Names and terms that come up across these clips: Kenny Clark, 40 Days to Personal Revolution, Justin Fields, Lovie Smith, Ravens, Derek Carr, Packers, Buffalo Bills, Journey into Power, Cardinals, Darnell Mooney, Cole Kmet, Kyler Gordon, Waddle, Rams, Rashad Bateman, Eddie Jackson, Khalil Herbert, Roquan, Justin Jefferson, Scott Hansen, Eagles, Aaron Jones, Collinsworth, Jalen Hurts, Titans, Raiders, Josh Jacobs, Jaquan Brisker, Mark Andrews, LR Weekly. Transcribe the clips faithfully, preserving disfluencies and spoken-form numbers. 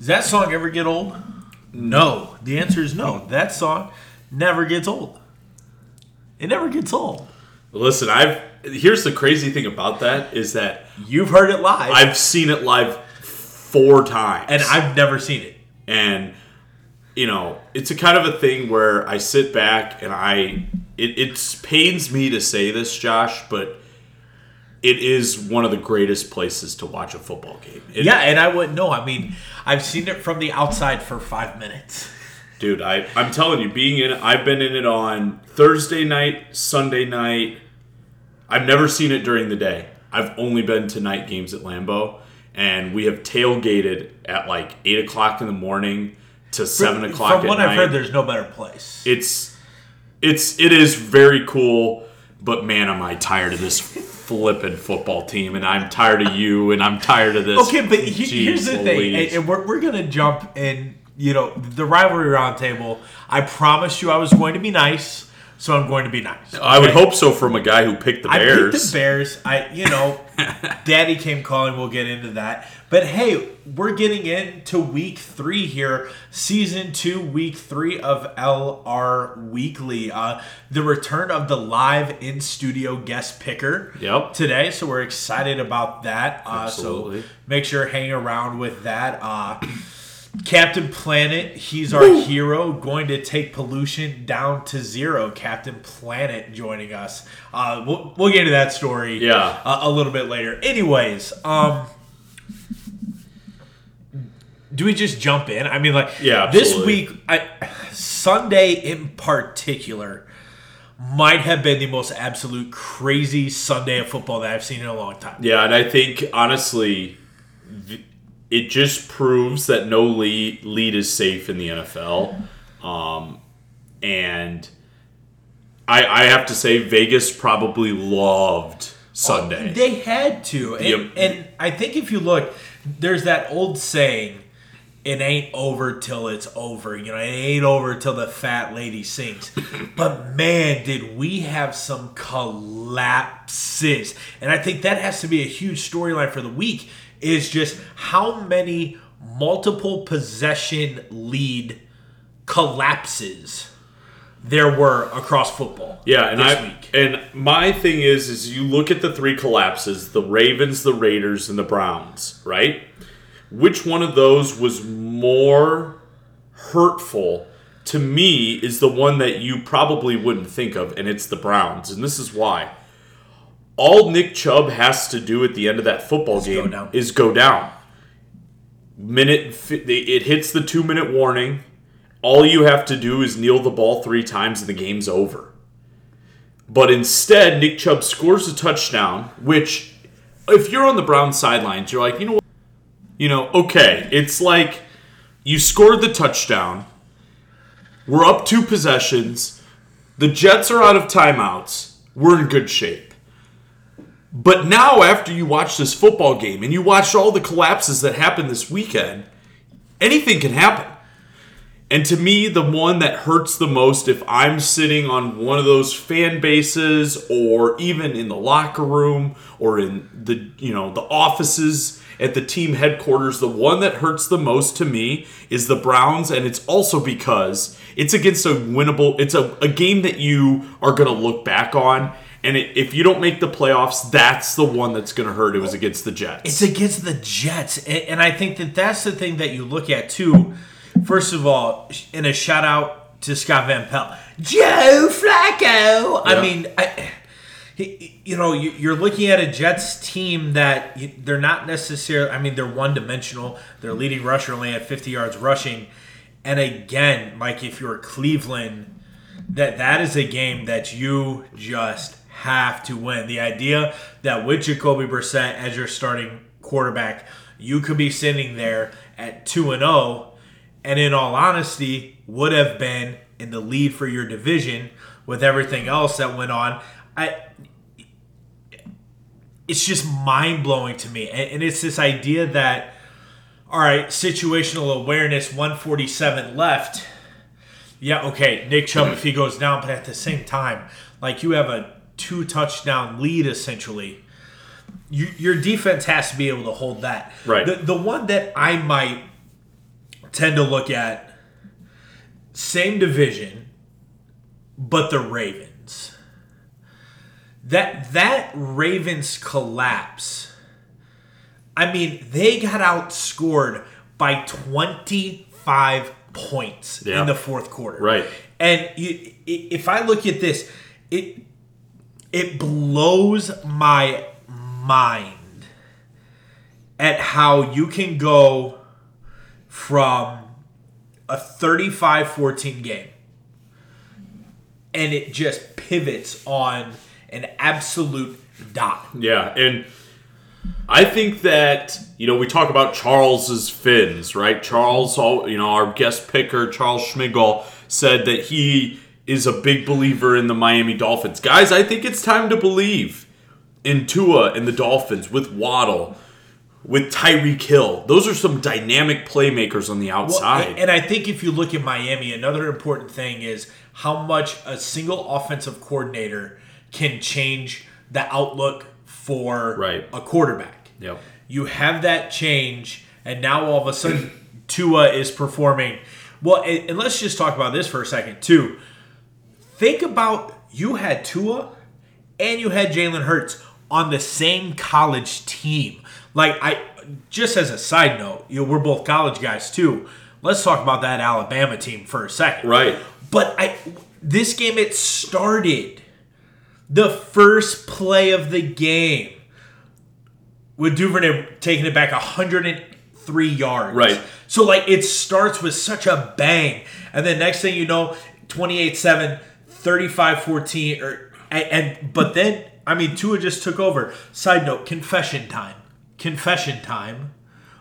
Does that song ever get old? No. The answer is no. That song never gets old. It never gets old. Listen, I've here's the crazy thing about that is that you've heard it live. I've seen it live four times. And I've never seen it. And you know, it's a kind of a thing where I sit back and I it it pains me to say this, Josh, but it is one of the greatest places to watch a football game. It, yeah, and I wouldn't know. I mean, I've seen it from the outside for five minutes. Dude, I, I'm telling you, being in I've been in it on Thursday night, Sunday night. I've never seen it during the day. I've only been to night games at Lambeau, and we have tailgated at like eight o'clock in the morning to seven o'clock at night. From what I've heard, there's no better place. It's, it's, it is very cool, but man, am I tired of this flipping football team, and I'm tired of you, and I'm tired of this. Okay, but he, here's the thing, and, and we're, we're gonna jump in. You know, the rivalry roundtable. I promised you I was going to be nice, so I'm going to be nice. Okay? I would hope so from a guy who picked the Bears. I picked the Bears. I, you know, Daddy came calling. We'll get into that. But hey, we're getting into week three here, season two, week three of L R Weekly. Uh, the return of the live in studio guest picker. Yep. Today, so we're excited about that. Uh, Absolutely. So make sure hang around with that. Uh, Captain Planet, he's our Woo. hero, going to take pollution down to zero. Captain Planet joining us. Uh, we'll we'll get into that story. Yeah. a, a little bit later. Anyways, um. Do we just jump in? I mean, like, yeah, absolutely. This week, I, Sunday in particular, might have been the most absolute crazy Sunday of football that I've seen in a long time. Yeah, and I think, honestly, it just proves that no lead, lead is safe in the N F L. Um, and I, I have to say, Vegas probably loved Sunday. Oh, they had to. And, yep. and I think if you look, there's that old saying, it ain't over till it's over. You know, it ain't over till the fat lady sings. But man, did we have some collapses. And I think that has to be a huge storyline for the week, is just how many multiple possession lead collapses there were across football. Yeah, and this I week. And my thing is is you look at the three collapses, the Ravens, the Raiders, and the Browns, right? Which one of those was more hurtful to me is the one that you probably wouldn't think of, and it's the Browns. And this is why. All Nick Chubb has to do at the end of that football Let's game go is go down. Minute, it hits the two-minute warning. All you have to do is kneel the ball three times and the game's over. But instead, Nick Chubb scores a touchdown, which if you're on the Browns sidelines, you're like, you know what? You know, okay, it's like you scored the touchdown. We're up two possessions. The Jets are out of timeouts. We're in good shape. But now after you watch this football game and you watch all the collapses that happened this weekend, anything can happen. And to me, the one that hurts the most, if I'm sitting on one of those fan bases or even in the locker room or in the, you know, the offices at the team headquarters, the one that hurts the most to me is the Browns, and it's also because it's against a winnable, it's a, a game that you are going to look back on, and it, if you don't make the playoffs, that's the one that's going to hurt. It was against the Jets. It's against the Jets, and, and I think that that's the thing that you look at, too. First of all, in a shout-out to Scott Van Pelt, Joe Flacco! Yeah. I mean, I... You know, you're looking at a Jets team that they're not necessarily, I mean, they're one-dimensional. Their leading rusher only had fifty yards rushing. And again, like if you're Cleveland, that that is a game that you just have to win. The idea that with Jacoby Brissett as your starting quarterback, you could be sitting there at two and oh, and in all honesty, would have been in the lead for your division with everything else that went on. I... It's just mind-blowing to me. And it's this idea that, all right, situational awareness, one forty-seven left. Yeah, okay, Nick Chubb, if he goes down, but at the same time, like you have a two-touchdown lead, essentially. You, your defense has to be able to hold that. Right. The, the one that I might tend to look at same division, but the Ravens. That that Ravens collapse, I mean, they got outscored by twenty-five points yeah. in the fourth quarter. Right. And you, if I look at this, it it blows my mind at how you can go from a thirty-five fourteen game and it just pivots on an absolute dot. Yeah, and I think that, you know, we talk about Charles's fins, right? Charles, you know, our guest picker, Charles Schmigel, said that he is a big believer in the Miami Dolphins. Guys, I think it's time to believe in Tua and the Dolphins with Waddle, with Tyreek Hill. Those are some dynamic playmakers on the outside. Well, and I think if you look at Miami, another important thing is how much a single offensive coordinator can change the outlook for right. a quarterback. Yep. You have that change, and now all of a sudden Tua is performing. Well, and let's just talk about this for a second, too. Think about, you had Tua and you had Jalen Hurts on the same college team. Like, I just as a side note, you know, we're both college guys too. Let's talk about that Alabama team for a second. Right. But I this game, it started the first play of the game with Duvernay taking it back one hundred three yards. Right. So, like, it starts with such a bang. And then next thing you know, twenty-eight seven, thirty-five fourteen. Or, and, and But then, I mean, Tua just took over. Side note, confession time. Confession time,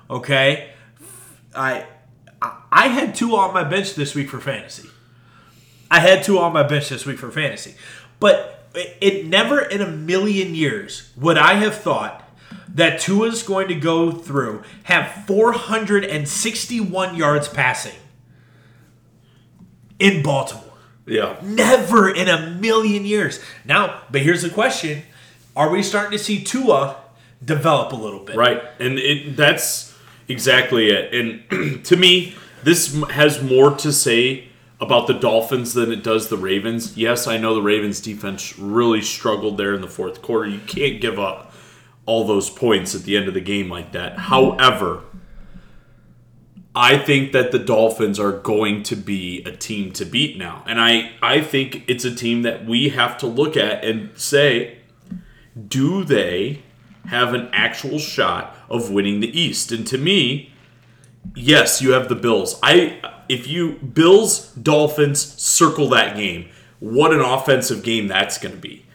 okay? I I had two on my bench this week for fantasy. I had two on my bench this week for fantasy. But it never in a million years would I have thought that Tua's going to go through, have four hundred sixty-one yards passing in Baltimore. Yeah. Never in a million years. Now, but here's the question. Are we starting to see Tua develop a little bit? Right, and it, that's exactly it. And to me, this has more to say about the Dolphins than it does the Ravens. Yes, I know the Ravens' defense really struggled there in the fourth quarter. You can't give up all those points at the end of the game like that. However, I think that the Dolphins are going to be a team to beat now. And I, I think it's a team that we have to look at and say, do they have an actual shot of winning the East? And to me, yes, you have the Bills. I if you Bills, Dolphins, circle that game. What an offensive game that's going to be.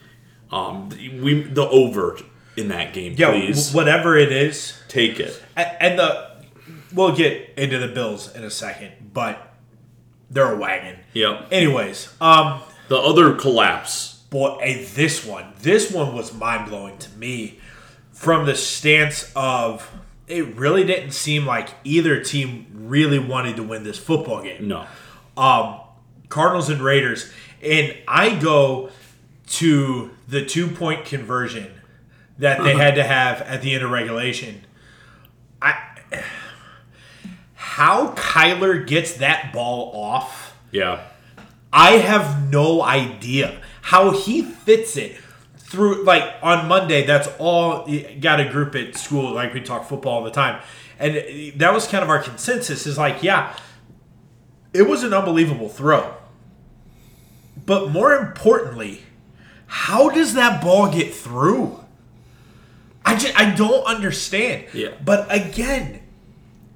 Um, we the over in that game, yeah, please. W- whatever it is, take it. And the we'll get into the Bills in a second, but they're a wagon. Yeah. Anyways, um, the other collapse. Boy, hey, this one, this one was mind blowing to me. From the stance of, it really didn't seem like either team really wanted to win this football game. No. Um, Cardinals and Raiders. And I go to the two-point conversion that they had to have at the end of regulation. I, how Kyler gets that ball off, yeah, I have no idea. How he fits it. Through, like, on Monday, that's all, you got a group at school, like, we talk football all the time. And that was kind of our consensus, is like, yeah, it was an unbelievable throw. But more importantly, how does that ball get through? I, just, I don't understand. Yeah. But again.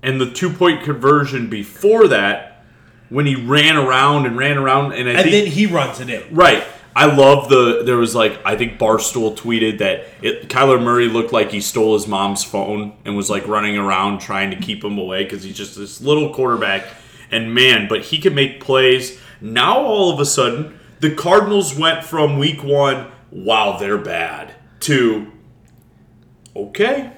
And the two-point conversion before that, when he ran around and ran around. And, I and think, then he runs it in. Right. I love the, there was like, I think Barstool tweeted that it, Kyler Murray looked like he stole his mom's phone and was like running around trying to keep him away because he's just this little quarterback. And man, but he can make plays. Now all of a sudden, the Cardinals went from week one, wow, they're bad, to okay.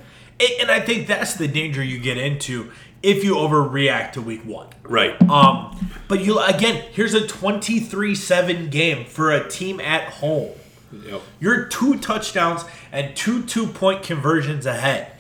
And I think that's the danger you get into if you overreact to week one. Right. Um, but you again, here's a twenty-three seven game for a team at home. Yep. You're two touchdowns and two two-point conversions ahead.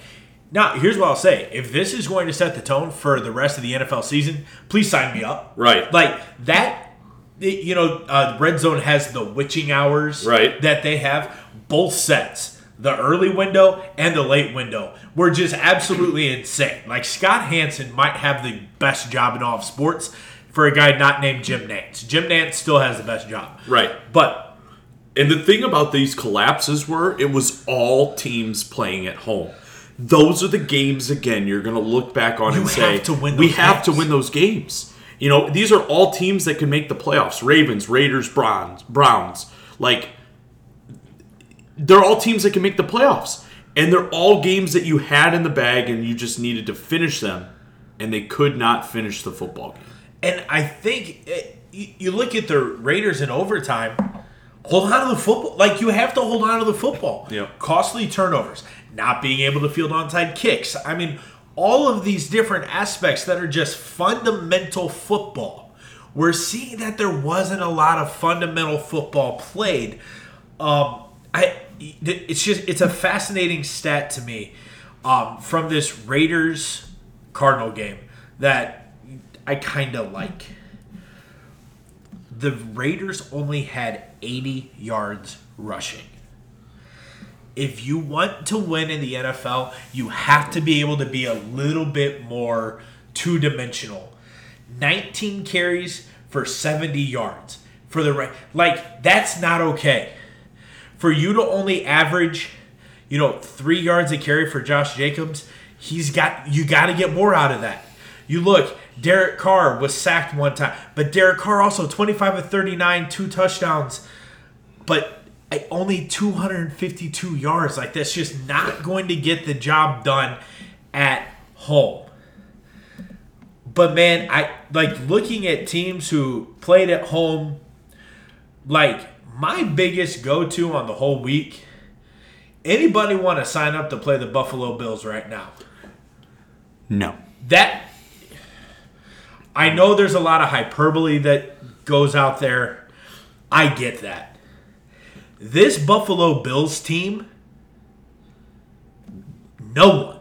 Now, here's what I'll say. If this is going to set the tone for the rest of the N F L season, please sign me up. Right. Like, that, you know, uh, Red Zone has the witching hours right. that they have. Both sets, the early window and the late window, were just absolutely insane. Like, Scott Hansen might have the best job in all of sports for a guy not named Jim Nantz. Jim Nantz still has the best job. Right. But... and the thing about these collapses were, it was all teams playing at home. Those are the games, again, you're going to look back on you and say, to win we games. have to win those games. You know, these are all teams that can make the playoffs. Ravens, Raiders, Browns, Browns. Like, they're all teams that can make the playoffs. And they're all games that you had in the bag and you just needed to finish them. And they could not finish the football game. And I think it, you look at the Raiders in overtime... hold on to the football. Like, you have to hold on to the football. Yeah. Costly turnovers. Not being able to field onside kicks. I mean, all of these different aspects that are just fundamental football. We're seeing that there wasn't a lot of fundamental football played. Um, I. It's just, it's a fascinating stat to me um, from this Raiders-Cardinal game that I kind of like. The Raiders only had eighty yards rushing. If you want to win in the N F L, you have to be able to be a little bit more two-dimensional. nineteen carries for seventy yards for the Ra- like, that's not okay. For you to only average, you know, three yards a carry for Josh Jacobs, he's got you got to get more out of that. You look, Derek Carr was sacked one time. But Derek Carr also, twenty-five of thirty-nine, two touchdowns. But only two hundred fifty-two yards. Like, that's just not going to get the job done at home. But, man, I like looking at teams who played at home. Like, my biggest go-to on the whole week, anybody want to sign up to play the Buffalo Bills right now? No. That... I know there's a lot of hyperbole that goes out there. I get that. This Buffalo Bills team, no one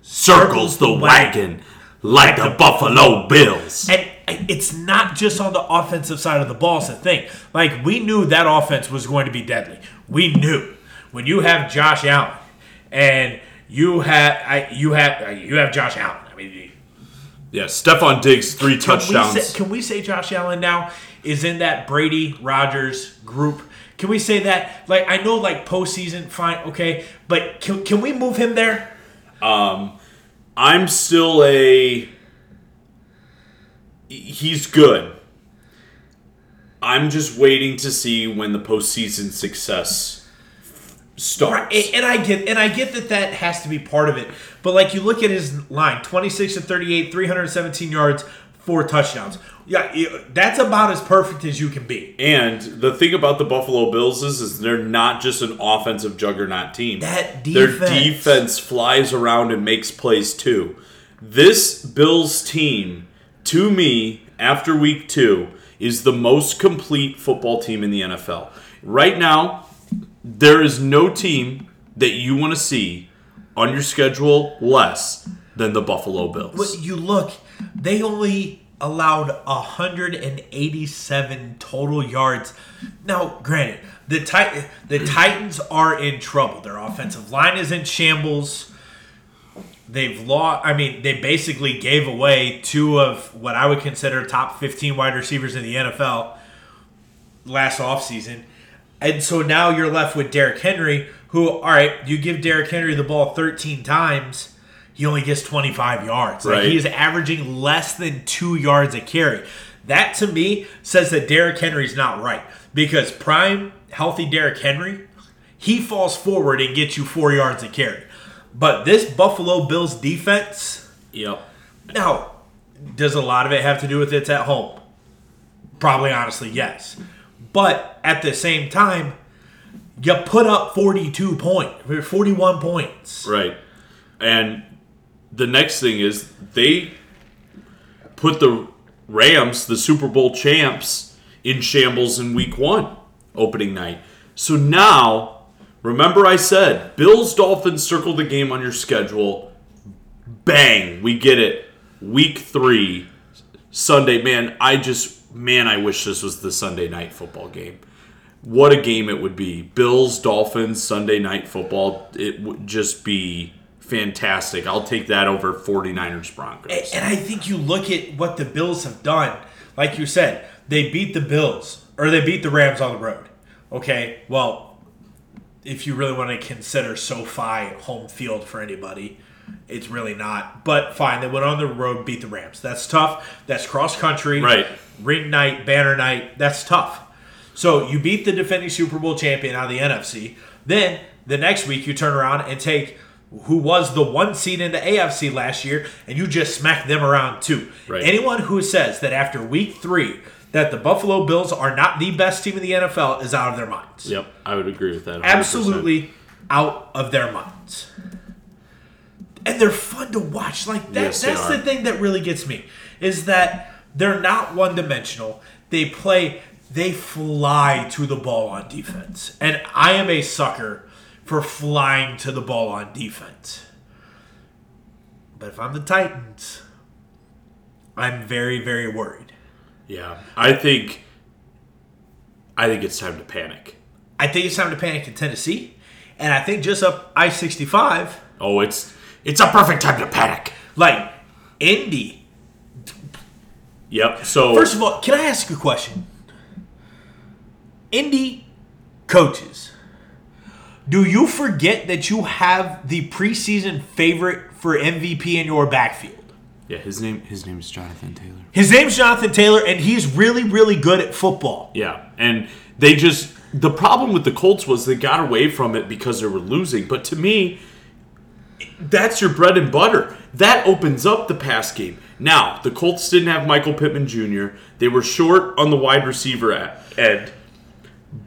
circles the wagon like the Buffalo Bills. And it's not just on the offensive side of the ball. It's a thing. Like, we knew that offense was going to be deadly. We knew. When you have Josh Allen and you have, you have, you have Josh Allen, I mean... yeah, Stephon Diggs, three can touchdowns. We say, can we say Josh Allen now is in that Brady Rodgers group? Can we say that? Like, I know, like, postseason, fine, okay, but can can we move him there? Um, I'm still a. He's good. I'm just waiting to see when the postseason success starts. Right, and I get, and I get that that has to be part of it. But, like, you look at his line, twenty-six of thirty-eight, three hundred seventeen yards, four touchdowns. Yeah, that's about as perfect as you can be. And the thing about the Buffalo Bills is, is they're not just an offensive juggernaut team. That defense. Their defense flies around and makes plays, too. This Bills team, to me, after week two, is the most complete football team in the N F L. Right now, there is no team that you want to see on your schedule less than the Buffalo Bills. But you look, they only allowed one hundred eighty-seven total yards. Now, granted, the Tit- the Titans are in trouble. Their offensive line is in shambles. They've lost. I mean, they basically gave away two of what I would consider top fifteen wide receivers in the N F L last offseason. And so now you're left with Derrick Henry, who, all right, you give Derrick Henry the ball thirteen times, he only gets twenty-five yards. Right. Like, he is averaging less than two yards a carry. That, to me, says that Derrick Henry's not right. Because prime, healthy Derrick Henry, he falls forward and gets you four yards a carry. But this Buffalo Bills defense, yep. Now, does a lot of it have to do with it's at home? Probably, honestly, yes. But at the same time, you put up forty-two points, forty-one points. Right. And the next thing is they put the Rams, the Super Bowl champs, in shambles in week one, opening night. So now, remember I said, Bills, Dolphins, circle the game on your schedule. bang, we get it. Week three, Sunday. Man, I just, man, I wish this was the Sunday night football game. What a game it would be. Bills, Dolphins, Sunday night football. It would just be fantastic. I'll take that over forty-niners, Broncos. And I think you look at what the Bills have done. Like you said, they beat the Bills, or they beat the Rams on the road. Okay, well, if you really want to consider SoFi home field for anybody, it's really not. But fine, they went on the road, beat the Rams. That's tough. That's cross-country. Right. Ring night, banner night. That's tough. So you beat the defending Super Bowl champion out of the N F C. Then the next week you turn around and take who was the one seed in the A F C last year, and you just smack them around too. Right. Anyone who says that after week three that the Buffalo Bills are not the best team in the N F L is out of their minds. Yep, I would agree with that. one hundred percent. Absolutely out of their minds. And they're fun to watch. Like that. Yes, that's the thing that really gets me, is that they're not one-dimensional. They play... They fly to the ball on defense. And I am a sucker for flying to the ball on defense. But if I'm the Titans, I'm very, very worried. Yeah. I think I think it's time to panic. I think it's time to panic in Tennessee. And I think just up I sixty-five. Oh, it's it's a perfect time to panic. Like, Indy. Yep. So first of all, can I ask you a question? Indy coaches, do you forget that you have the preseason favorite for M V P in your backfield? Yeah, his name his name is Jonathan Taylor. His name's Jonathan Taylor, and he's really, really good at football. Yeah, and they just – the problem with the Colts was they got away from it because they were losing. But to me, that's your bread and butter. That opens up the pass game. Now, the Colts didn't have Michael Pittman Junior They were short on the wide receiver end.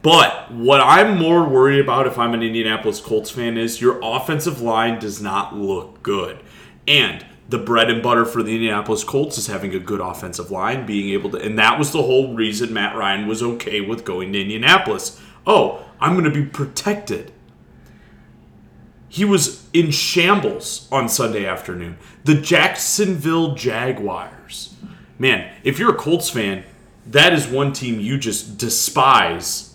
But what I'm more worried about if I'm an Indianapolis Colts fan is your offensive line does not look good. And the bread and butter for the Indianapolis Colts is having a good offensive line, being able to, and that was the whole reason Matt Ryan was okay with going to Indianapolis. Oh, I'm going to be protected. He was in shambles on Sunday afternoon. The Jacksonville Jaguars. Man, if you're a Colts fan, that is one team you just despise.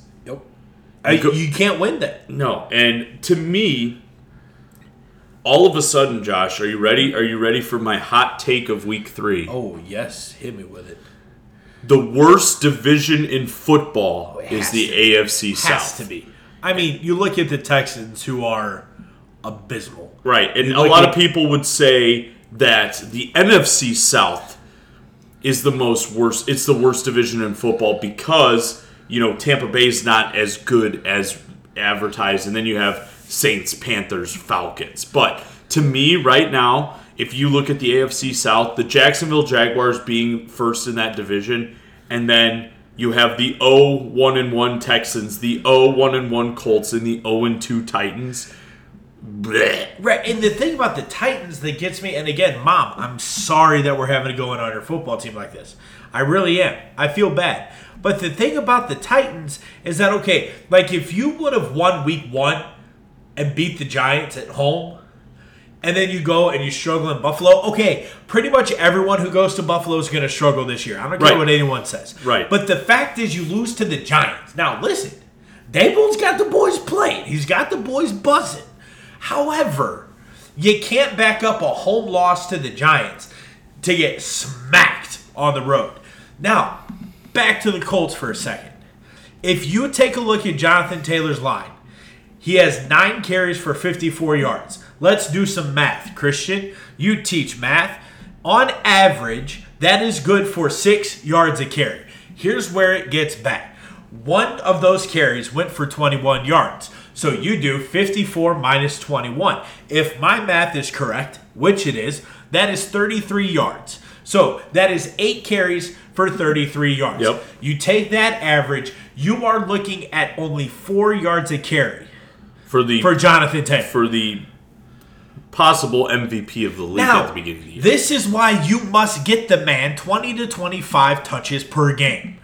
Yep. You, you can't win that. No. And to me, all of a sudden, Josh, are you ready? Are you ready for my hot take of week three? Oh, yes. Hit me with it. The worst division in football oh, is the A F C South. It has to be. I mean, you look at the Texans, who are abysmal. Right. And a lot of people would say that the N F C South is the most worst. It's the worst division in football because, you know, Tampa Bay's not as good as advertised. And then you have Saints, Panthers, Falcons. But to me right now, if you look at the A F C South, the Jacksonville Jaguars being first in that division, and then you have the oh one and one Texans, the oh one and one Colts, and the oh and two Titans. Blech. Right, and the thing about the Titans that gets me, and again, Mom, I'm sorry that we're having to go in on your football team like this. I really am. I feel bad. But the thing about the Titans is that, okay, like if you would have won week one and beat the Giants at home, and then you go and you struggle in Buffalo, okay, pretty much everyone who goes to Buffalo is going to struggle this year. I don't care right. what anyone says. Right. But the fact is you lose to the Giants. Now, listen, Daboll's got the boys playing. He's got the boys buzzing. However, you can't back up a home loss to the Giants to get smacked on the road. Now, back to the Colts for a second. If you take a look at Jonathan Taylor's line, he has nine carries for fifty-four yards. Let's do some math, Christian. You teach math. On average, that is good for six yards a carry. Here's where it gets bad. One of those carries went for twenty-one yards. So you do fifty-four minus twenty-one. If my math is correct, which it is, that is thirty-three yards. So that is eight carries for thirty-three yards. Yep. You take that average, you are looking at only four yards a carry for the for Jonathan Taylor. For the possible M V P of the league now, at the beginning of the year. This is why you must get the man twenty to twenty-five touches per game.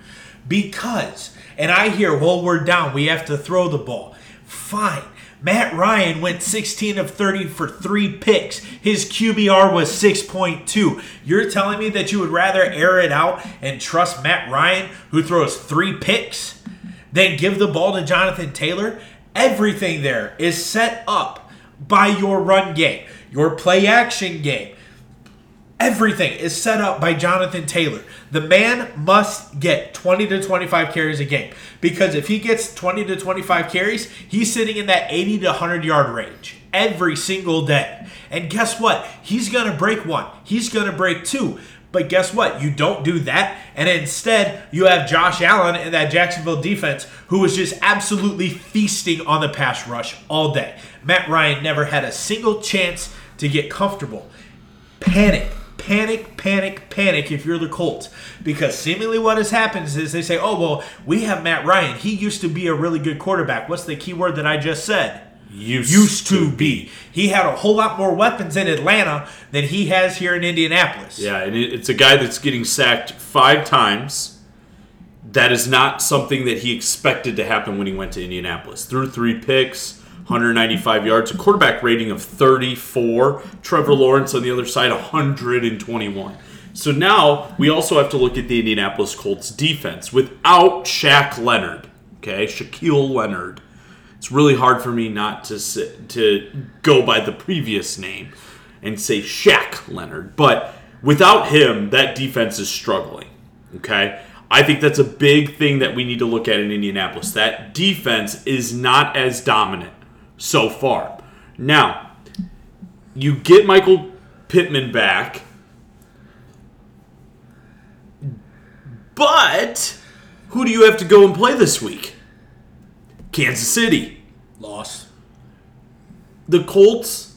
Because, and I hear, well, we're down, we have to throw the ball. Fine. Matt Ryan went sixteen of thirty for three picks. His Q B R was six point two. You're telling me that you would rather air it out and trust Matt Ryan, who throws three picks, than give the ball to Jonathan Taylor? Everything there is set up by your run game, your play action game. Everything is set up by Jonathan Taylor. The man must get twenty to twenty-five carries a game, because if he gets twenty to twenty-five carries, he's sitting in that eighty to one hundred yard range every single day. And guess what? He's going to break one. He's going to break two. But guess what? You don't do that. And instead, you have Josh Allen and that Jacksonville defense who was just absolutely feasting on the pass rush all day. Matt Ryan never had a single chance to get comfortable. Panic. Panic, panic, panic if you're the Colts, because seemingly what has happened is they say, oh, well, we have Matt Ryan. He used to be a really good quarterback. What's the key word that I just said? Used, used to be. be. He had a whole lot more weapons in Atlanta than he has here in Indianapolis. Yeah, and it's a guy that's getting sacked five times. That is not something that he expected to happen when he went to Indianapolis. Threw three picks, one hundred ninety-five yards, a quarterback rating of thirty-four. Trevor Lawrence on the other side, one hundred twenty-one. So now we also have to look at the Indianapolis Colts defense without Shaq Leonard. Okay, Shaquille Leonard. It's really hard for me not to sit, to go by the previous name and say Shaq Leonard. But without him, that defense is struggling. Okay. I think that's a big thing that we need to look at in Indianapolis. That defense is not as dominant so far. Now, you get Michael Pittman back, but who do you have to go and play this week? Kansas City. Loss. The Colts,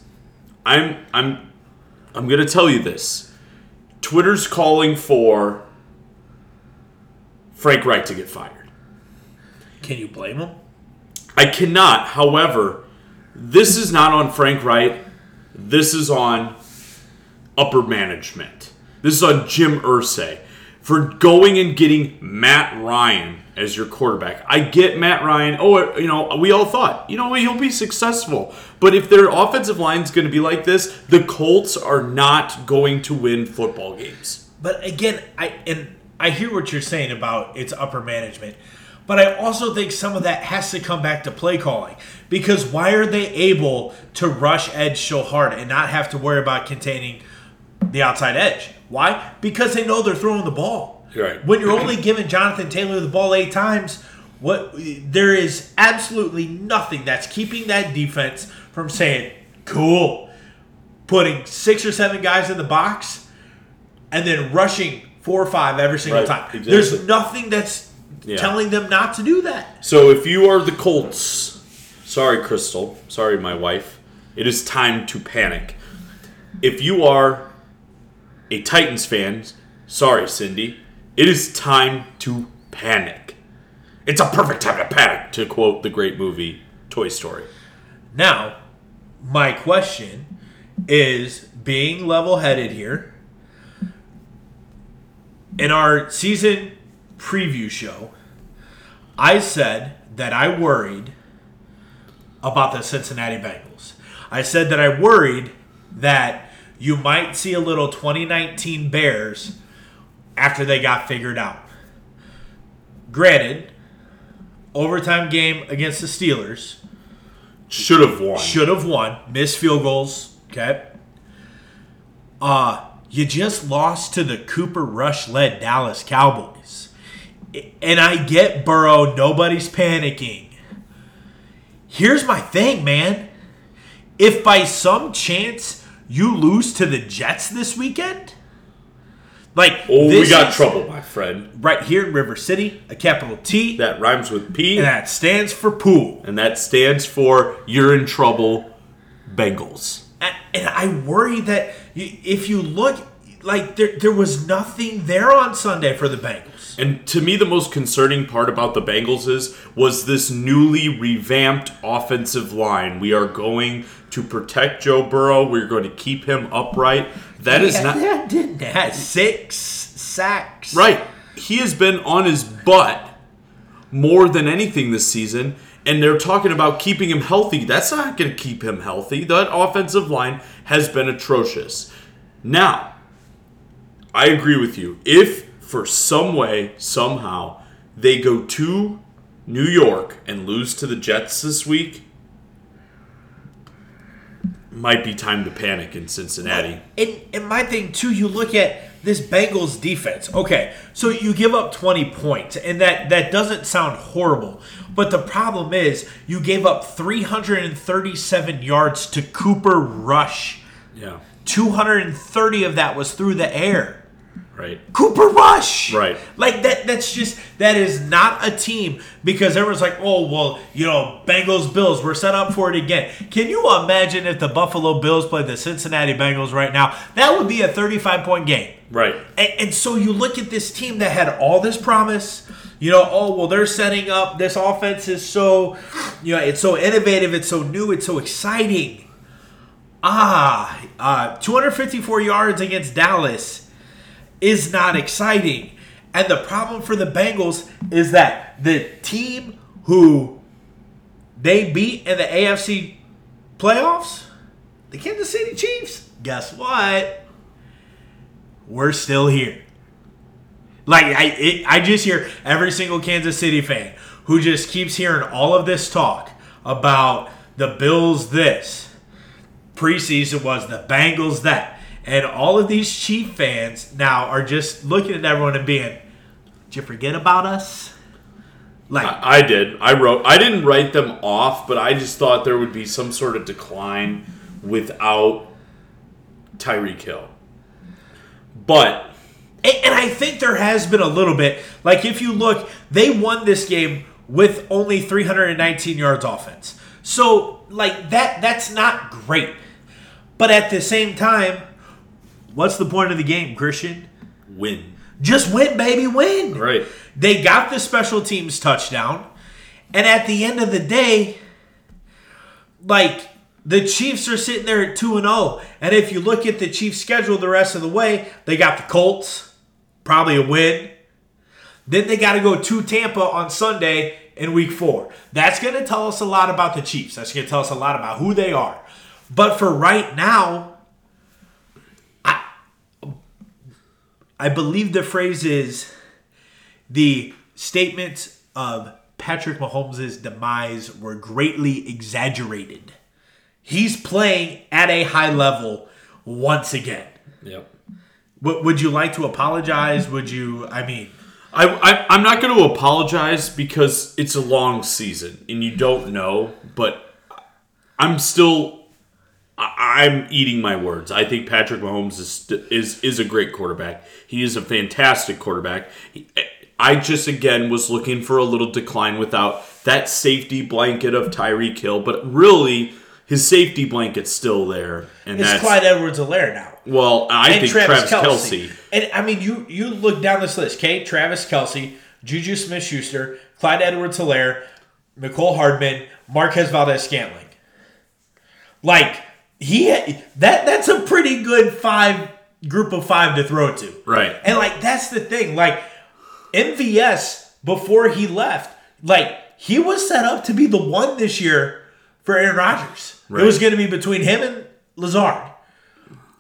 I'm I'm I'm gonna tell you this. Twitter's calling for Frank Reich to get fired. Can you blame him? I cannot. However, this is not on Frank Wright. This is on upper management. This is on Jim Irsay for going and getting Matt Ryan as your quarterback. I get Matt Ryan. Oh, you know, we all thought, you know, he'll be successful. But if their offensive line's going to be like this, the Colts are not going to win football games. But again, I and I hear what you're saying about it's upper management. But I also think some of that has to come back to play calling. Because why are they able to rush edge so hard and not have to worry about containing the outside edge? Why? Because they know they're throwing the ball. Right. When you're only giving Jonathan Taylor the ball eight times, what there is absolutely nothing that's keeping that defense from saying, cool, putting six or seven guys in the box and then rushing four or five every single right. time. Exactly. There's nothing that's... Yeah. Telling them not to do that. So if you are the Colts, sorry, Crystal, sorry, my wife, it is time to panic. If you are a Titans fan, sorry, Cindy, it is time to panic. It's a perfect time to panic, to quote the great movie Toy Story. Now, my question is, being level-headed here, in our season preview show, I said that I worried about the Cincinnati Bengals. I said that I worried that you might see a little twenty nineteen Bears after they got figured out. Granted, overtime game against the Steelers. Should have won. Should have won. Missed field goals. Okay. Uh, you just lost to the Cooper Rush-led Dallas Cowboys. And I get Burrow, nobody's panicking. Here's my thing, man. If by some chance you lose to the Jets this weekend, like oh, this we got is, trouble, my friend. Right here in River City, a capital T. That rhymes with P. And that stands for pool. And that stands for you're in trouble, Bengals. And, and I worry that if you look, like there, there was nothing there on Sunday for the Bengals. And to me, the most concerning part about the Bengals is was this newly revamped offensive line. We are going to protect Joe Burrow. We're going to keep him upright. That yeah, is not that didn't have six sacks. Right. He has been on his butt more than anything this season. and they're talking about keeping him healthy. That's not going to keep him healthy. That offensive line has been atrocious. Now, I agree with you. If for some way, somehow, they go to New York and lose to the Jets this week, might be time to panic in Cincinnati. And, and my thing, too, you look at this Bengals defense. Okay, so you give up twenty points, and that, that doesn't sound horrible. But the problem is you gave up three hundred thirty-seven yards to Cooper Rush. Yeah. two hundred thirty of that was through the air. Right. Cooper Rush. Right. Like, that. that's just, that is not a team, because everyone's like, oh, well, you know, Bengals, Bills, we're set up for it again. Can you imagine if the Buffalo Bills played the Cincinnati Bengals right now? That would be a thirty-five point game. Right. And, and so you look at this team that had all this promise. You know, oh, well, they're setting up. This offense is so, you know, it's so innovative. It's so new. It's so exciting. Ah, uh, two hundred fifty-four yards against Dallas is not exciting. And the problem for the Bengals is that the team who they beat in the A F C playoffs, the Kansas City Chiefs, guess what? We're still here. Like, I it, I just hear every single Kansas City fan who just keeps hearing all of this talk about the Bills this, preseason was the Bengals that, and all of these Chief fans now are just looking at everyone and being, did you forget about us? Like I, I did. I wrote. I didn't write them off, but I just thought there would be some sort of decline without Tyreek Hill. But... And I think there has been a little bit. Like, if you look, they won this game with only three hundred nineteen yards offense. So, like, that that's not great. But at the same time, what's the point of the game, Christian? Win. Just win, baby, win. Right. They got the special teams touchdown. And at the end of the day, like... The Chiefs are sitting there at two and oh. And if you look at the Chiefs' schedule the rest of the way, they got the Colts, probably a win. Then they got to go to Tampa on Sunday in week four. That's going to tell us a lot about the Chiefs. That's going to tell us a lot about who they are. But for right now, I, I believe the phrase is the statements of Patrick Mahomes' demise were greatly exaggerated. He's playing at a high level once again. Yep. W- would you like to apologize? Would you, I mean... I, I, I'm not going to apologize because it's a long season and you don't know, but I'm still... I, I'm eating my words. I think Patrick Mahomes is, is, is a great quarterback. He is a fantastic quarterback. He, I just, again, was looking for a little decline without that safety blanket of Tyreek Hill, but really... His safety blanket's still there. And it's that's, Clyde Edwards-Helaire now. Well, I and think Travis, Travis Kelce. Kelce. And, I mean, you you look down this list, okay? Travis Kelce, Juju Smith-Schuster, Clyde Edwards-Helaire, Mecole Hardman, Marquez Valdes-Scantling. Like, he that that's a pretty good five group of five to throw to. Right. And, like, that's the thing. Like, M V S, before he left, like, he was set up to be the one this year for Aaron Rodgers. Right. It was going to be between him and Lazard.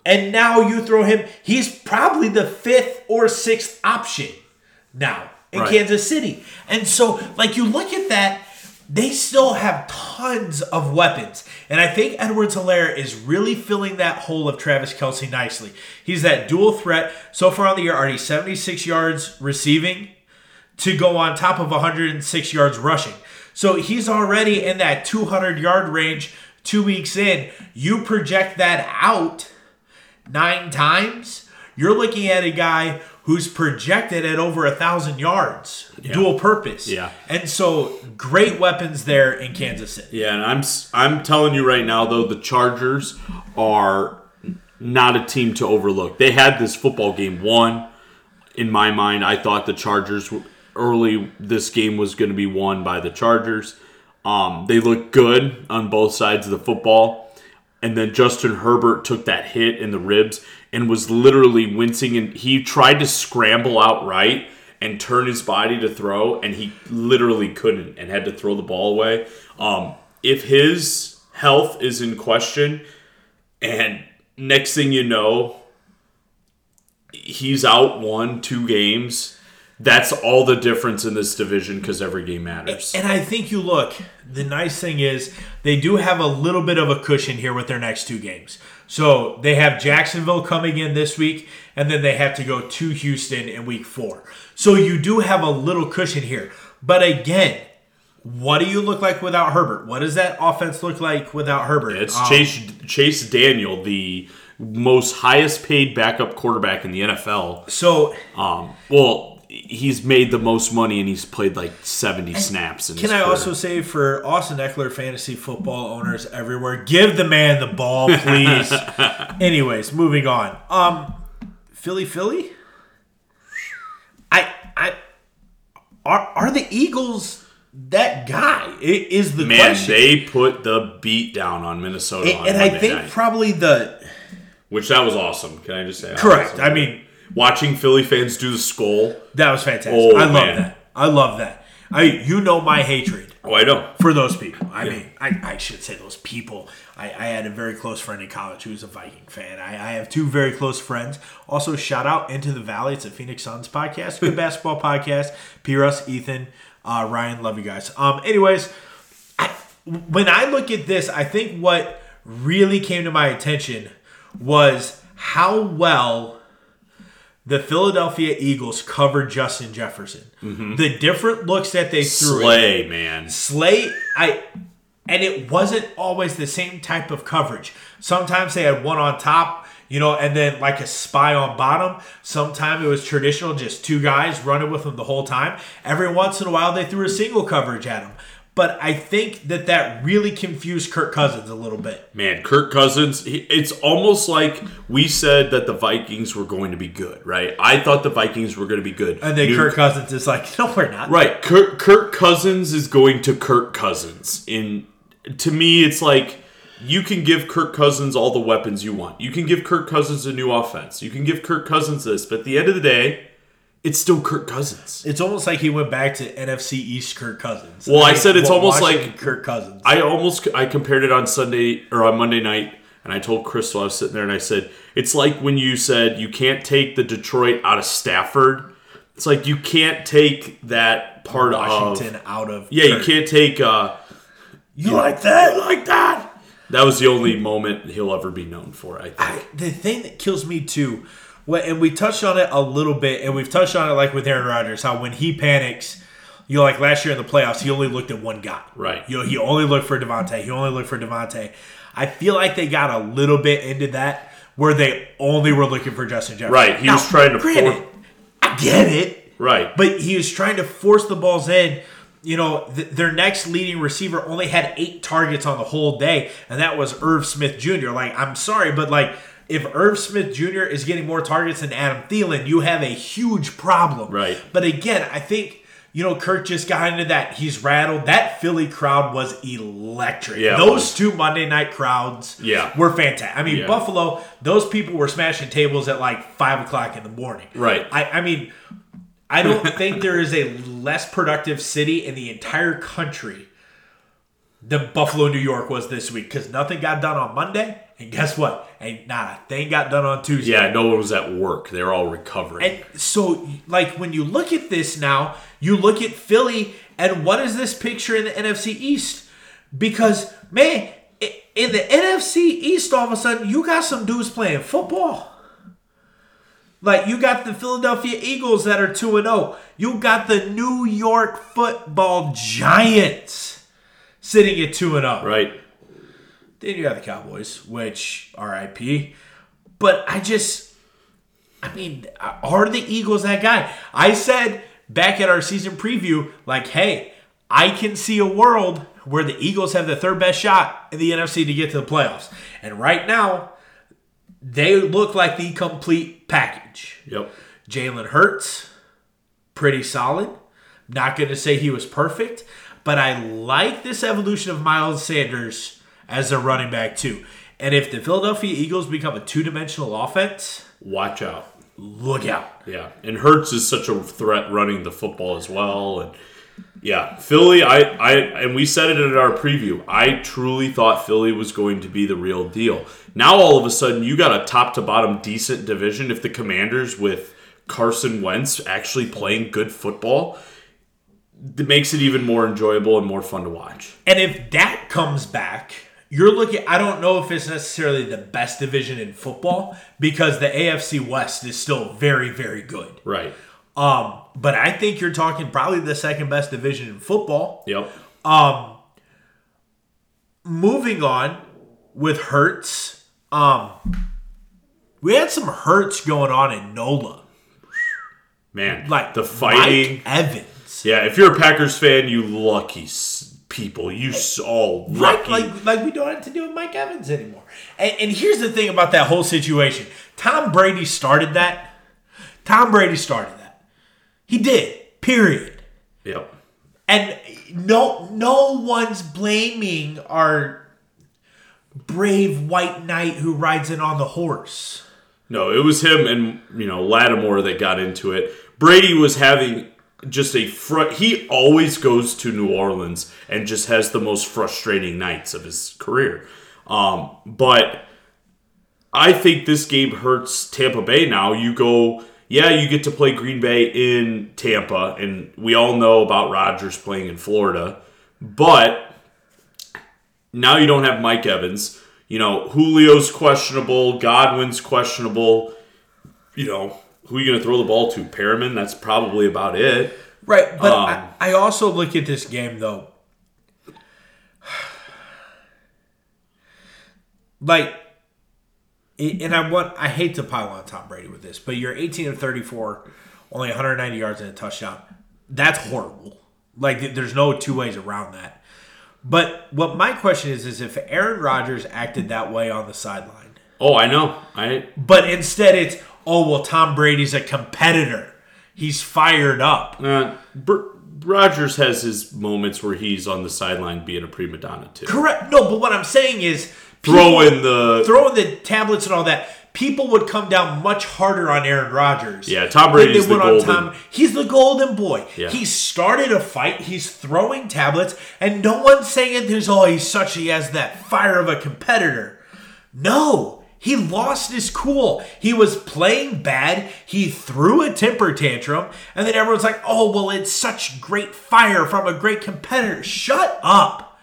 And now you throw him. He's probably the fifth or sixth option now in right. Kansas City. And so, like, you look at that, they still have tons of weapons. And I think Edwards-Helaire is really filling that hole of Travis Kelce nicely. He's that dual threat. So far on the year, already seventy-six yards receiving to go on top of one hundred six yards rushing. So he's already in that two hundred yard range two weeks in. You project that out nine times, you're looking at a guy who's projected at over one thousand yards, yeah. dual purpose. Yeah. And so great weapons there in Kansas City. Yeah, and I'm I'm telling you right now, though, the Chargers are not a team to overlook. They had this football game won. In my mind, I thought the Chargers were... Early, this game was going to be won by the Chargers. Um, they looked good on both sides of the football. And then Justin Herbert took that hit in the ribs and was literally wincing. And he tried to scramble outright. and turn his body to throw, and he literally couldn't and had to throw the ball away. Um, if his health is in question, and next thing you know, he's out one, two games, that's all the difference in this division because every game matters. And I think you look, the nice thing is they do have a little bit of a cushion here with their next two games. So they have Jacksonville coming in this week, and then they have to go to Houston in week four. So you do have a little cushion here. But again, what do you look like without Herbert? What does that offense look like without Herbert? It's um, Chase, Chase Daniel, the most highest paid backup quarterback in the N F L. So, um, well... he's made the most money and he's played like seventy snaps. In can his I career. Also say for Austin Eckler fantasy football owners everywhere, give the man the ball, please. Anyways, moving on. Um, Philly, Philly. I, I are are the Eagles that guy? It is the man, question. They put the beat down on Minnesota, and, on and Monday I think night. Probably the which that was awesome. Can I just say correct? Awesome. I mean. Watching Philly fans do the skull. That was fantastic. Oh, I love man. that. I love that. I You know my hatred. Oh, I know. For those people. I yeah. mean, I, I should say those people. I, I had a very close friend in college who was a Viking fan. I, I have two very close friends. Also, shout out Into the Valley. It's a Phoenix Suns podcast. Good basketball podcast. P. Russ, Ethan, uh, Ryan, love you guys. Um. Anyways, I, when I look at this, I think what really came to my attention was how well the Philadelphia Eagles covered Justin Jefferson. Mm-hmm. The different looks that they threw. Slay, man. Slay, I, and it wasn't always the same type of coverage. Sometimes they had one on top, you know, and then like a spy on bottom. Sometimes it was traditional, just two guys running with him the whole time. Every once in a while, they threw a single coverage at him. But I think that that really confused Kirk Cousins a little bit. Man, Kirk Cousins, it's almost like we said that the Vikings were going to be good, right? I thought the Vikings were going to be good. And then New Kirk Cousins is like, no, we're not. Right. Kirk, Kirk Cousins is going to Kirk Cousins. And to me, it's like you can give Kirk Cousins all the weapons you want. You can give Kirk Cousins a new offense. You can give Kirk Cousins this. But at the end of the day, it's still Kirk Cousins. It's almost like he went back to N F C East Kirk Cousins. Well, I, I said it's well, almost Washington like Kirk Cousins. I almost I compared it on Sunday or on Monday night, and I told Crystal I was sitting there, and I said it's like when you said you can't take the Detroit out of Stafford. It's like you can't take that part Washington of Washington out of yeah. Kirk. You can't take. Uh, you, you like that? You like that? That was the only moment he'll ever be known for. I think I, the thing that kills me too. Well, and we touched on it a little bit, and we've touched on it like with Aaron Rodgers, how when he panics, you know, like last year in the playoffs, he only looked at one guy. Right. You know, he only looked for Devontae. He only looked for Devontae. I feel like they got a little bit into that where they only were looking for Justin Jefferson. Right. He now, was trying to force. I get it. Right. But he was trying to force the balls in. You know, th- their next leading receiver only had eight targets on the whole day, and that was Irv Smith Junior Like, I'm sorry, but like, if Irv Smith Junior is getting more targets than Adam Thielen, you have a huge problem. Right. But again, I think, you know, Kirk just got into that. He's rattled. That Philly crowd was electric. Yeah, those two Monday night crowds yeah. were fantastic. I mean, yeah. Buffalo, those people were smashing tables at like five o'clock in the morning. Right. I, I mean, I don't think there is a less productive city in the entire country than Buffalo, New York was this week because nothing got done on Monday. And guess what? Ain't not a thing got done on Tuesday. Yeah, no one was at work. They were all recovering. And so, like, when you look at this now, you look at Philly, and what is this picture in the N F C East? Because, man, in the N F C East, all of a sudden, you got some dudes playing football. Like, you got the Philadelphia Eagles that are two and oh. You got the New York football Giants sitting at two and oh. Right. Then you got the Cowboys, which R I P. But I just, I mean, are the Eagles that guy? I said back at our season preview, like, hey, I can see a world where the Eagles have the third best shot in the N F C to get to the playoffs. And right now, they look like the complete package. Yep. Jalen Hurts, pretty solid. Not going to say he was perfect, but I like this evolution of Miles Sanders as their running back, too. And if the Philadelphia Eagles become a two-dimensional offense, watch out. look out. Yeah, and Hurts is such a threat running the football as well. And yeah, Philly, I, I and we said it in our preview, I truly thought Philly was going to be the real deal. Now all of a sudden you got a top-to-bottom decent division. If the Commanders with Carson Wentz actually playing good football, it makes it even more enjoyable and more fun to watch. And if that comes back, you're looking, I don't know if it's necessarily the best division in football because the A F C West is still very, very good. Right. Um, but I think you're talking probably the second best division in football. Yep. Um, moving on with Hurts. Um, we had some Hurts going on in NOLA. Man, like the fighting. Mike Evans. Yeah, if you're a Packers fan, you lucky people. You all lucky. Like, like, like we don't have to do with Mike Evans anymore. And, and here's the thing about that whole situation. Tom Brady started that. Tom Brady started that. He did. Period. Yep. And no, no one's blaming our brave white knight who rides in on the horse. No, it was him and, you know, Lattimore that got into it. Brady was having just a fr- – he always goes to New Orleans and just has the most frustrating nights of his career. Um, but I think this game hurts Tampa Bay now. You go – yeah, you get to play Green Bay in Tampa, and we all know about Rodgers playing in Florida. But now you don't have Mike Evans. You know, Julio's questionable. Godwin's questionable. You know, who are you going to throw the ball to? Perriman? That's probably about it. Right, but um, I, I also look at this game, though. Like, and I want I hate to pile on Tom Brady with this, but you're eighteen of thirty-four, only one hundred ninety yards and a touchdown. That's horrible. Like, there's no two ways around that. But what my question is, is if Aaron Rodgers acted that way on the sideline. Oh, I know. I. But instead it's, oh, well, Tom Brady's a competitor. He's fired up. Uh, Br- Rodgers has his moments where he's on the sideline being a prima donna too. Correct. No, but what I'm saying is people, throwing the throwing the tablets and all that. People would come down much harder on Aaron Rodgers. Yeah, Tom Brady's the golden. Tom, he's the golden boy. Yeah. He started a fight. He's throwing tablets, and no one's saying there's oh he's such he has that fire of a competitor. No, he lost his cool. He was playing bad. He threw a temper tantrum, and then everyone's like, "Oh well, it's such great fire from a great competitor." Shut up.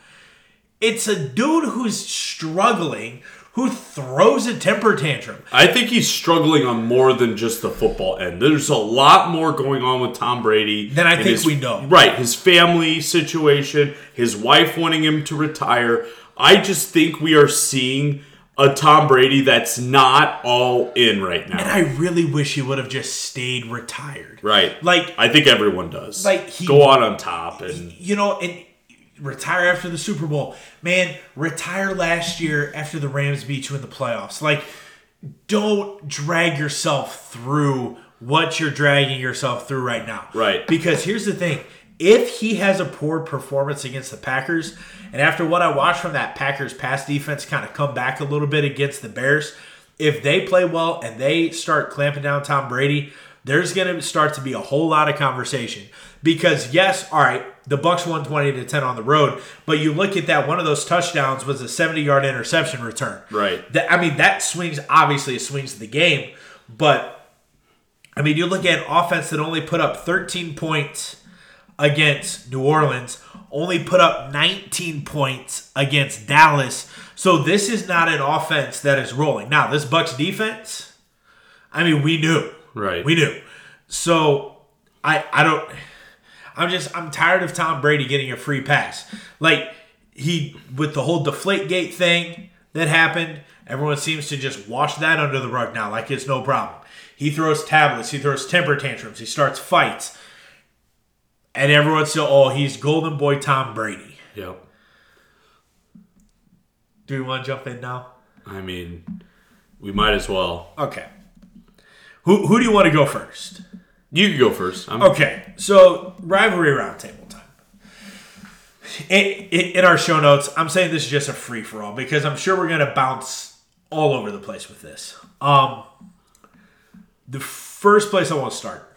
It's a dude who's struggling. Who throws a temper tantrum? I think he's struggling on more than just the football end. There's a lot more going on with Tom Brady than I think his, we know. Right, his family situation, his wife wanting him to retire. I just think we are seeing a Tom Brady that's not all in right now. And I really wish he would have just stayed retired. Right. Like I think everyone does. Like he, go out on top and you know and. Retire after the Super Bowl. Man, retire last year after the Rams beat you in the playoffs. Like, don't drag yourself through what you're dragging yourself through right now. Right. Because here's the thing. If he has a poor performance against the Packers, and after what I watched from that Packers pass defense kind of come back a little bit against the Bears, if they play well and they start clamping down Tom Brady, there's going to start to be a whole lot of conversation. Because, yes, all right, the Bucs won twenty to ten on the road, but you look at that, one of those touchdowns was a seventy-yard interception return. Right. That, I mean, that swings, obviously it swings the game, but, I mean, you look at an offense that only put up thirteen points against New Orleans, only put up nineteen points against Dallas, so this is not an offense that is rolling. Now, this Bucs defense, I mean, we knew. Right. We knew. So, I I don't... I'm just, I'm tired of Tom Brady getting a free pass. Like, he, with the whole Deflategate thing that happened, everyone seems to just wash that under the rug now, like it's no problem. He throws tablets, he throws temper tantrums, he starts fights. And everyone's still, oh, he's golden boy Tom Brady. Yep. Do we want to jump in now? I mean, we might as well. Okay. Who, who do you want to go first? You can go first. I'm- okay, so rivalry roundtable time. In, in, in our show notes, I'm saying this is just a free-for-all because I'm sure we're going to bounce all over the place with this. Um, the first place I want to start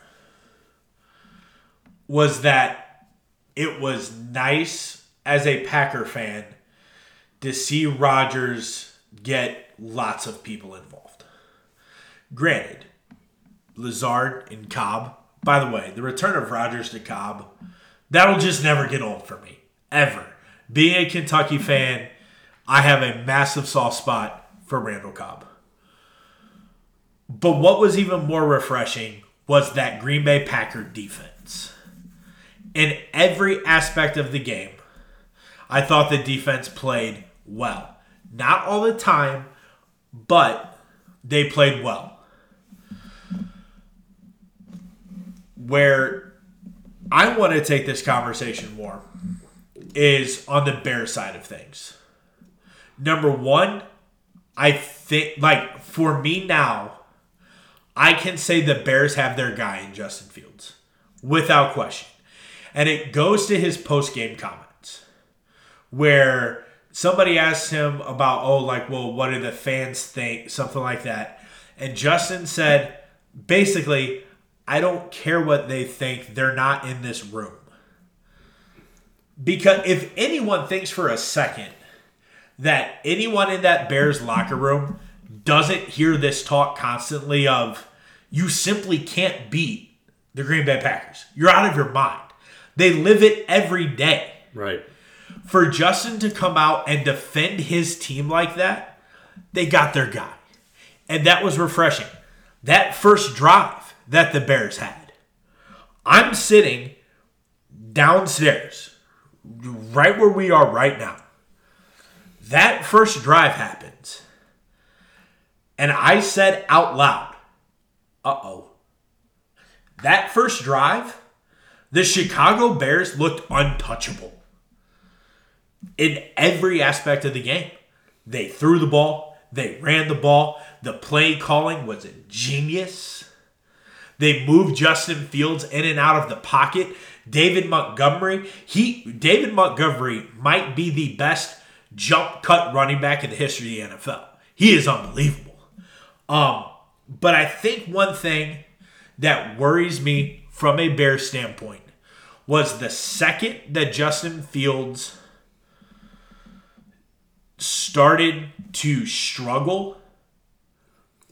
was that it was nice as a Packer fan to see Rodgers get lots of people involved. Granted, Lazard and Cobb. By the way, the return of Rodgers to Cobb, that'll just never get old for me, ever. Being a Kentucky fan, I have a massive soft spot for Randall Cobb. But what was even more refreshing was that Green Bay Packer defense. In every aspect of the game, I thought the defense played well. Not all the time, but they played well. Where I want to take this conversation more is on the Bears side of things. Number one, I think, like, for me now, I can say the Bears have their guy in Justin Fields, without question. And it goes to his post-game comments, where somebody asked him about, oh, like, well, what do the fans think, something like that. And Justin said, basically, I don't care what they think. They're not in this room. Because if anyone thinks for a second that anyone in that Bears locker room doesn't hear this talk constantly of you simply can't beat the Green Bay Packers. You're out of your mind. They live it every day. Right. For Justin to come out and defend his team like that, they got their guy. And that was refreshing. That first drive that the Bears had. I'm sitting downstairs, right where we are right now. That first drive happens. And I said out loud, uh-oh. That first drive, the Chicago Bears looked untouchable in every aspect of the game. They threw the ball. They ran the ball. The play calling was ingenious. They moved Justin Fields in and out of the pocket. David Montgomery, he David Montgomery might be the best jump cut running back in the history of the N F L. He is unbelievable. Um, but I think one thing that worries me from a Bears standpoint was the second that Justin Fields started to struggle,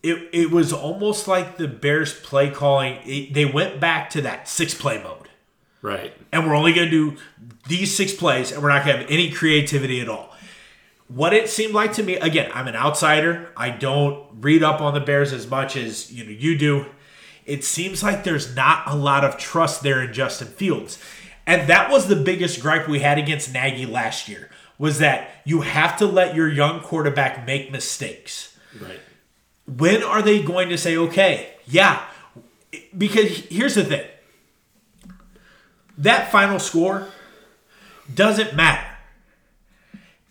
it, it was almost like the Bears play calling, it, they went back to that six-play mode. Right. And we're only going to do these six plays, and we're not going to have any creativity at all. What it seemed like to me, again, I'm an outsider. I don't read up on the Bears as much as you know you do. It seems like there's not a lot of trust there in Justin Fields. And that was the biggest gripe we had against Nagy last year, was that you have to let your young quarterback make mistakes. Right. When are they going to say, okay, yeah, because here's the thing. That final score doesn't matter.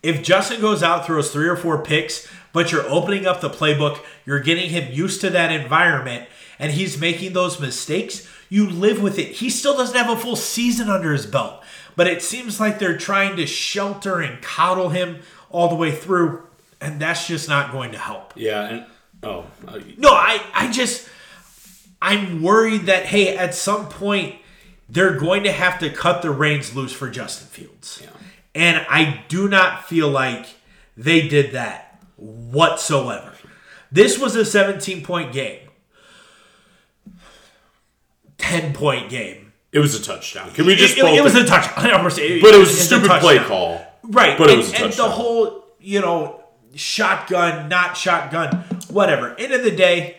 If Justin goes out, throws three or four picks, but you're opening up the playbook, you're getting him used to that environment, and he's making those mistakes, you live with it. He still doesn't have a full season under his belt, but it seems like they're trying to shelter and coddle him all the way through, and that's just not going to help. Yeah. And, oh. No, I, I just, I'm worried that, hey, at some point, they're going to have to cut the reins loose for Justin Fields. Yeah. And I do not feel like they did that whatsoever. This was a seventeen-point game. ten-point game. It was a touchdown. Can we just it, it, it was a touchdown. I but it was a stupid a play call. Right. But and, it was a touchdown. And the whole, you know, shotgun, not shotgun, whatever. End of the day,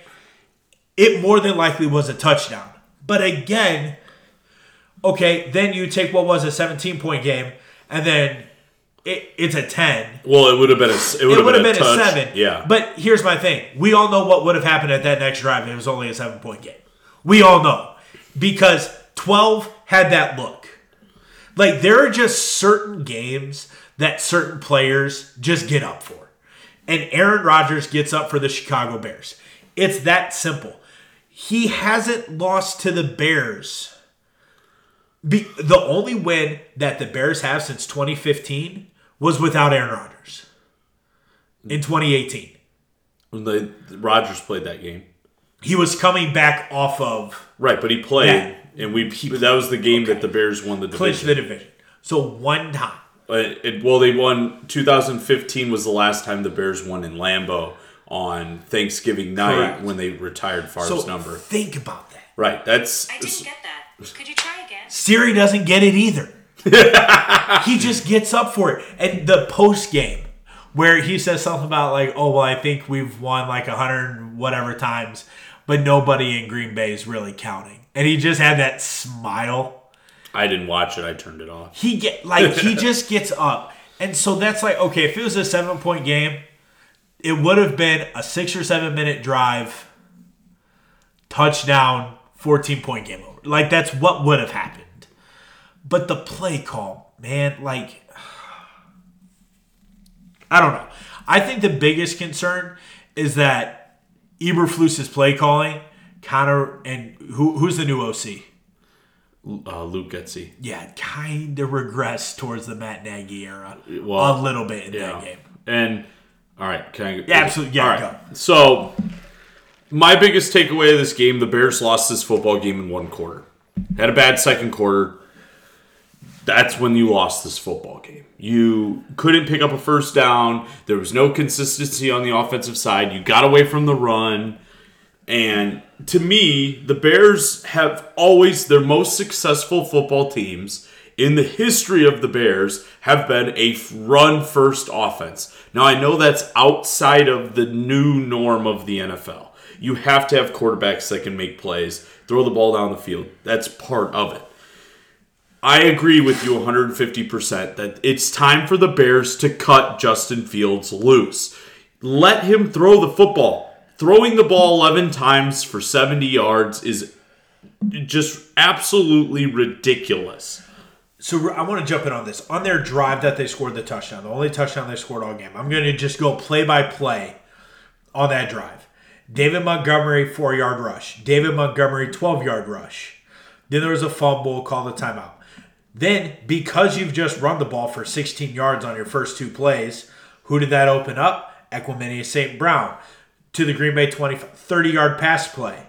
it more than likely was a touchdown. But again, okay, then you take what was a seventeen-point game, and then it, it's a ten. Well, it would have been a it would, it would have been, been a, a seven. Yeah. But here's my thing: we all know what would have happened at that next drive. It was only a seven-point game. We all know because twelve had that look. Like there are just certain games that certain players just get up for, and Aaron Rodgers gets up for the Chicago Bears. It's that simple. He hasn't lost to the Bears. Be, the only win that the Bears have since twenty fifteen was without Aaron Rodgers in twenty eighteen. When the Rodgers played that game. He was coming back off of... Right, but he played, that. and we he, that was the game okay. that the Bears won the division. Clinched the division. So one time. Uh, it, well, they won... twenty fifteen was the last time the Bears won in Lambeau on Thanksgiving night Correct. when they retired Favre's so number. think about that. Right, that's... I didn't get that. Could you try again? Siri doesn't get it either. He just gets up for it. And the post-game, where he says something about like, oh, well, I think we've won like a hundred whatever times, but nobody in Green Bay is really counting. And he just had that smile. I didn't watch it. I turned it off. He get like he just gets up. And so that's like, okay, if it was a seven-point game, it would have been a six- or seven-minute drive, touchdown, fourteen-point game over. Like, that's what would have happened. But the play call, man, like, I don't know. I think the biggest concern is that Eberflus's play calling, Connor, and who who's the new O C? Uh, Luke Getsy. Yeah, kind of regressed towards the Matt Nagy era well, a little bit in yeah. that game. And, all right, can I... Yeah, absolutely. Yeah, all right. go. So, my biggest takeaway of this game, the Bears lost this football game in one quarter. Had a bad second quarter. That's when you lost this football game. You couldn't pick up a first down. There was no consistency on the offensive side. You got away from the run. And to me, the Bears have always, their most successful football teams in the history of the Bears have been a run-first offense. Now, I know that's outside of the new norm of the N F L. You have to have quarterbacks that can make plays, throw the ball down the field. That's part of it. I agree with you one hundred fifty percent that it's time for the Bears to cut Justin Fields loose. Let him throw the football. Throwing the ball eleven times for seventy yards is just absolutely ridiculous. So I want to jump in on this. On their drive that they scored the touchdown, the only touchdown they scored all game, I'm going to just go play by play on that drive. David Montgomery, four-yard rush. David Montgomery, twelve-yard rush. Then there was a fumble, call the timeout. Then, because you've just run the ball for sixteen yards on your first two plays, who did that open up? Equanimeous Saint Brown. To the Green Bay twenty-five, thirty-yard pass play.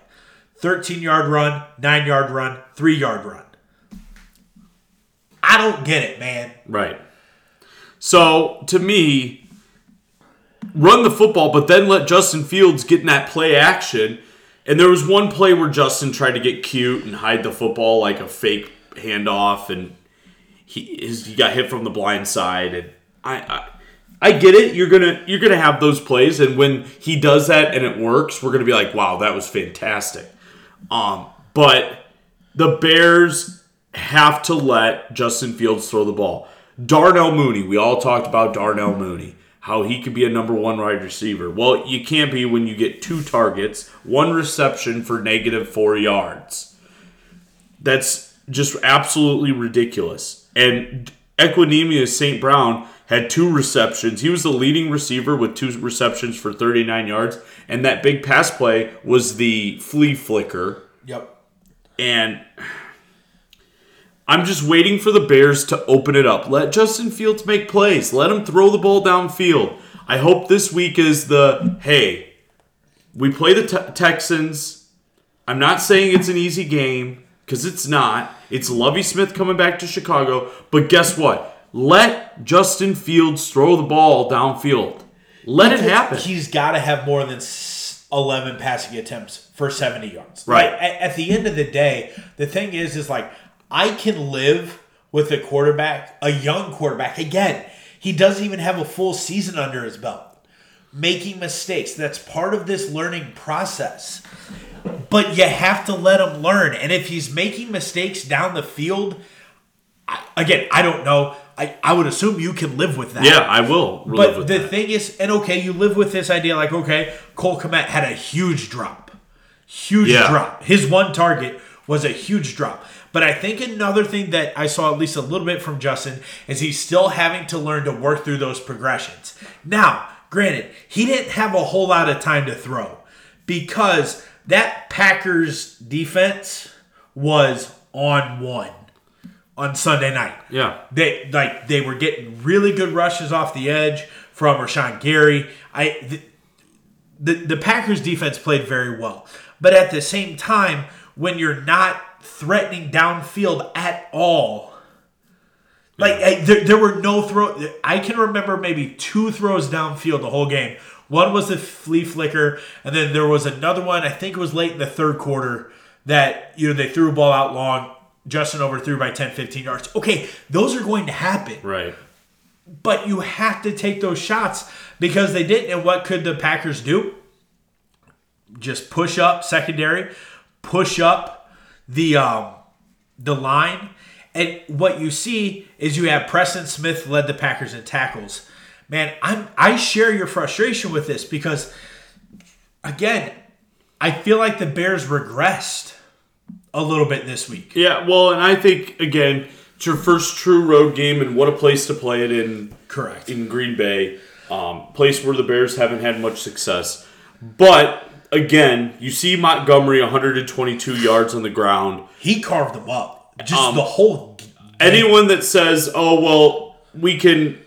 thirteen-yard run, nine-yard run, three-yard run. I don't get it, man. Right. So, to me, run the football, but then let Justin Fields get in that play action. And there was one play where Justin tried to get cute and hide the football like a fake handoff, and he his, he got hit from the blind side. And I, I I get it. You're gonna you're gonna have those plays, and when he does that and it works, we're gonna be like, wow, that was fantastic. Um, but the Bears have to let Justin Fields throw the ball. Darnell Mooney. We all talked about Darnell Mooney, how he could be a number one wide receiver. Well, you can't be when you get two targets, one reception for negative four yards. That's just absolutely ridiculous. And Equanimeous Saint Brown had two receptions. He was the leading receiver with two receptions for thirty-nine yards. And that big pass play was the flea flicker. Yep. And I'm just waiting for the Bears to open it up. Let Justin Fields make plays. Let him throw the ball downfield. I hope this week is the, hey, we play the te- Texans. I'm not saying it's an easy game, because it's not. It's Lovie Smith coming back to Chicago. But guess what? Let Justin Fields throw the ball downfield. Let it happen. He's got to have more than eleven passing attempts for seventy yards. Right. Like, at, at the end of the day, the thing is, is like, I can live with a quarterback, a young quarterback. Again, he doesn't even have a full season under his belt. Making mistakes. That's part of this learning process. But you have to let him learn. And if he's making mistakes down the field, I, again, I don't know. I, I would assume you can live with that. Yeah, I will live but with the that. Thing is, and okay, you live with this idea like, okay, Cole Kmet had a huge drop. Huge yeah. drop. His one target was a huge drop. But I think another thing that I saw at least a little bit from Justin is he's still having to learn to work through those progressions. Now, granted, he didn't have a whole lot of time to throw because that Packers defense was on one on Sunday night. Yeah. They like they were getting really good rushes off the edge from Rashawn Gary. I th- the, the Packers defense played very well. But at the same time, when you're not threatening downfield at all, like yeah. I, there, there were no throws. I can remember maybe two throws downfield the whole game. One was the flea flicker, and then there was another one, I think it was late in the third quarter, that you know they threw a ball out long. Justin overthrew by ten, fifteen yards. Okay, those are going to happen. Right. But you have to take those shots because they didn't. And what could the Packers do? Just push up secondary, push up the um, the line. And what you see is you have Preston Smith led the Packers in tackles. Man, I'm I share your frustration with this because, again, I feel like the Bears regressed a little bit this week. Yeah, well, and I think, again, it's your first true road game, and what a place to play it in. Correct. In Green Bay, um, place where the Bears haven't had much success. But, again, you see Montgomery one hundred twenty-two yards on the ground. He carved them up. Just um, the whole game. Anyone that says, oh, well, we can,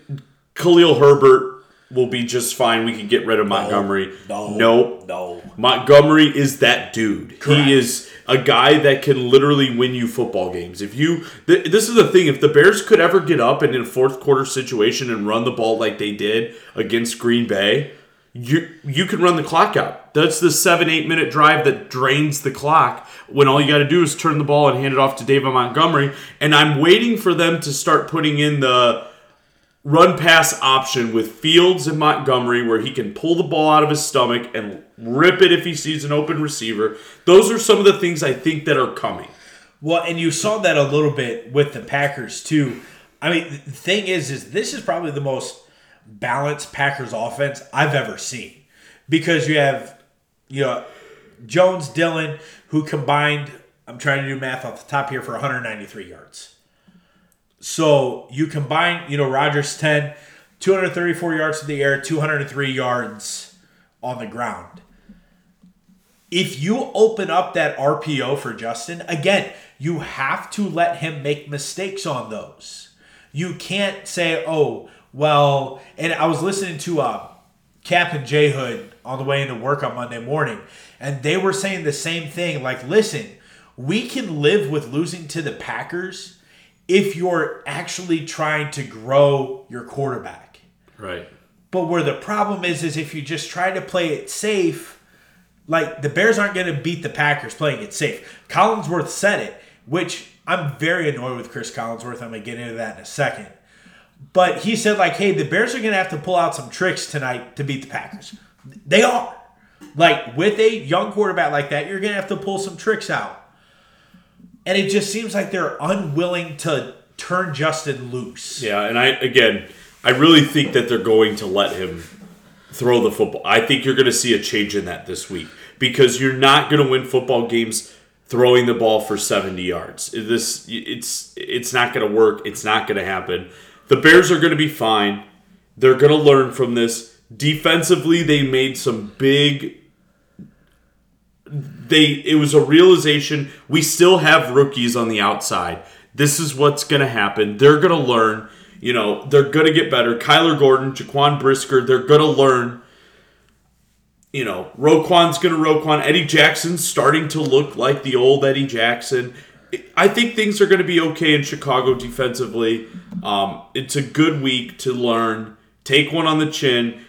Khalil Herbert will be just fine. We can get rid of Montgomery. No, no. no. Montgomery is that dude. Correct. He is a guy that can literally win you football games. If you, th- This is the thing. If the Bears could ever get up and in a fourth quarter situation and run the ball like they did against Green Bay, you you can run the clock out. That's the seven, eight minute drive that drains the clock when all you got to do is turn the ball and hand it off to David Montgomery. And I'm waiting for them to start putting in the run-pass option with Fields and Montgomery where he can pull the ball out of his stomach and rip it if he sees an open receiver. Those are some of the things I think that are coming. Well, and you saw that a little bit with the Packers, too. I mean, the thing is, is this is probably the most balanced Packers offense I've ever seen because you have, you know, Jones, Dillon, who combined, I'm trying to do math off the top here, for one hundred ninety-three yards. So you combine, you know, Rodgers ten, two hundred thirty-four yards to the air, two hundred three yards on the ground. If you open up that R P O for Justin, again, you have to let him make mistakes on those. You can't say, oh, well, and I was listening to uh, Cap and J Hood on the way into work on Monday morning, and they were saying the same thing. Like, listen, we can live with losing to the Packers if you're actually trying to grow your quarterback. Right. But where the problem is, is if you just try to play it safe, like the Bears aren't going to beat the Packers playing it safe. Collinsworth said it, which I'm very annoyed with Chris Collinsworth. I'm going to get into that in a second. But he said, like, hey, the Bears are going to have to pull out some tricks tonight to beat the Packers. They are. Like, with a young quarterback like that, you're going to have to pull some tricks out. And it just seems like they're unwilling to turn Justin loose. Yeah, and I again, I really think that they're going to let him throw the football. I think you're going to see a change in that this week because you're not going to win football games throwing the ball for seventy yards. This it's it's not going to work. It's not going to happen. The Bears are going to be fine. They're going to learn from this. Defensively, they made some big... They It was a realization. We still have rookies on the outside. This is what's going to happen. They're going to learn. You know, they're going to get better. Kyler Gordon, Jaquan Brisker, they're going to learn. You know, Roquan's going to Roquan. Eddie Jackson's starting to look like the old Eddie Jackson. I think things are going to be okay in Chicago defensively. Um, it's a good week to learn, take one on the chin,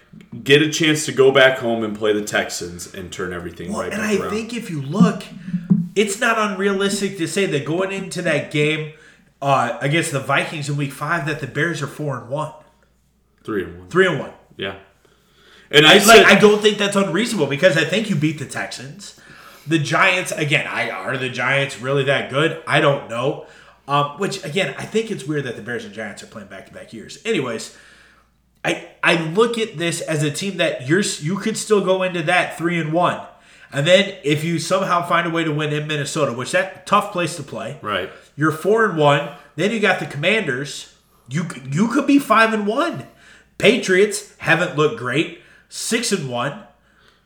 get a chance to go back home and play the Texans and turn everything well, right back around. And I think if you look, it's not unrealistic to say that going into that game uh, against the Vikings in Week Five that the Bears are four and one, three and one, three and one. Yeah, and I, I said, like I don't think that's unreasonable because I think you beat the Texans. The Giants, again, I are the Giants really that good? I don't know. Um, which, again, I think it's weird that the Bears and Giants are playing back-to-back years. Anyways, I I look at this as a team that you're you could still go into that three and one, and then if you somehow find a way to win in Minnesota, which that tough place to play, right? You're four and one. Then you got the Commanders. You you could be five and one. Patriots haven't looked great. Six and one.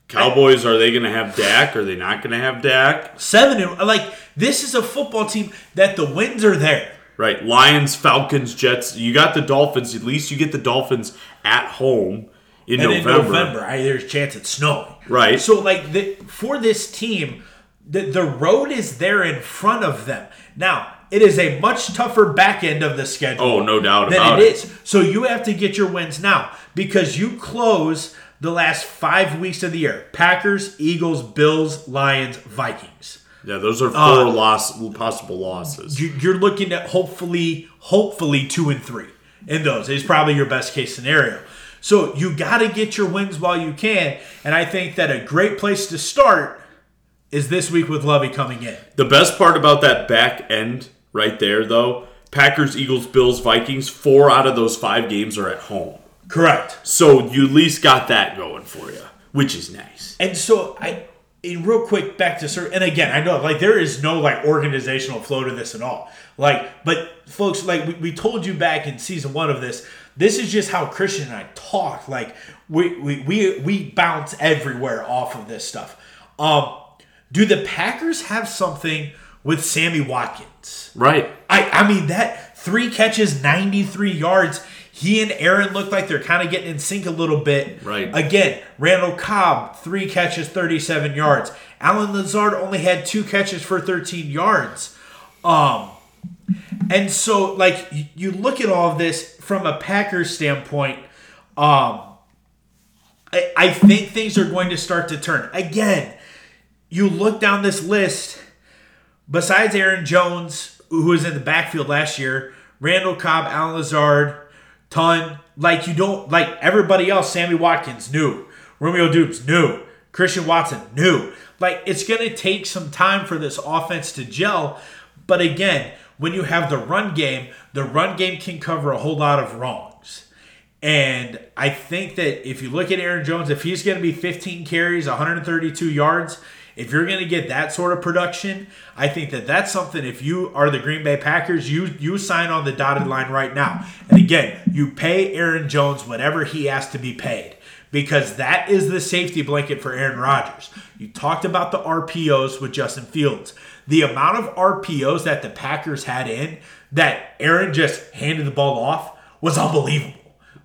Cowboys, are they going to have Dak? Are they not going to have Dak? Seven. Like, this is a football team that the wins are there. Right. Lions, Falcons, Jets. You got the Dolphins. At least you get the Dolphins at home. in and November. And in November, I, there's a chance it's snowing. Right. So, like, the, for this team, the, the road is there in front of them. Now, it is a much tougher back end of the schedule. Oh, no doubt about it. Than it is. So you have to get your wins now because you close the last five weeks of the year. Packers, Eagles, Bills, Lions, Vikings. Yeah, those are four uh, loss, possible losses. You're looking at hopefully, hopefully two and three in those. It's probably your best case scenario. So you got to get your wins while you can, and I think that a great place to start is this week with Lovey coming in. The best part about that back end right there, though, Packers, Eagles, Bills, Vikings, four out of those five games are at home. Correct. So you at least got that going for you, which is nice. And so I... And real quick, back to certain, and again, I know like there is no like organizational flow to this at all. Like, but folks, like we, we told you back in season one of this, this is just how Christian and I talk. Like we we we, we bounce everywhere off of this stuff. Um, do the Packers have something with Sammy Watkins? Right. I I mean that three catches, ninety-three yards. He and Aaron look like they're kind of getting in sync a little bit. Right. Again, Randall Cobb, three catches, thirty-seven yards. Allen Lazard only had two catches for thirteen yards. Um, and so, like, you look at all of this from a Packers standpoint, um, I, I think things are going to start to turn. Again, you look down this list, besides Aaron Jones, who was in the backfield last year, Randall Cobb, Allen Lazard, Ton, like you don't, like everybody else, Sammy Watkins, new. Romeo Doubs, new. Christian Watson, new. Like it's going to take some time for this offense to gel. But again, when you have the run game, the run game can cover a whole lot of wrongs. And I think that if you look at Aaron Jones, if he's going to be fifteen carries, one hundred thirty-two yards, if you're going to get that sort of production, I think that that's something, if you are the Green Bay Packers, you you sign on the dotted line right now. And again, you pay Aaron Jones whatever he has to be paid because that is the safety blanket for Aaron Rodgers. You talked about the R P Os with Justin Fields. The amount of R P Os that the Packers had in that Aaron just handed the ball off was unbelievable.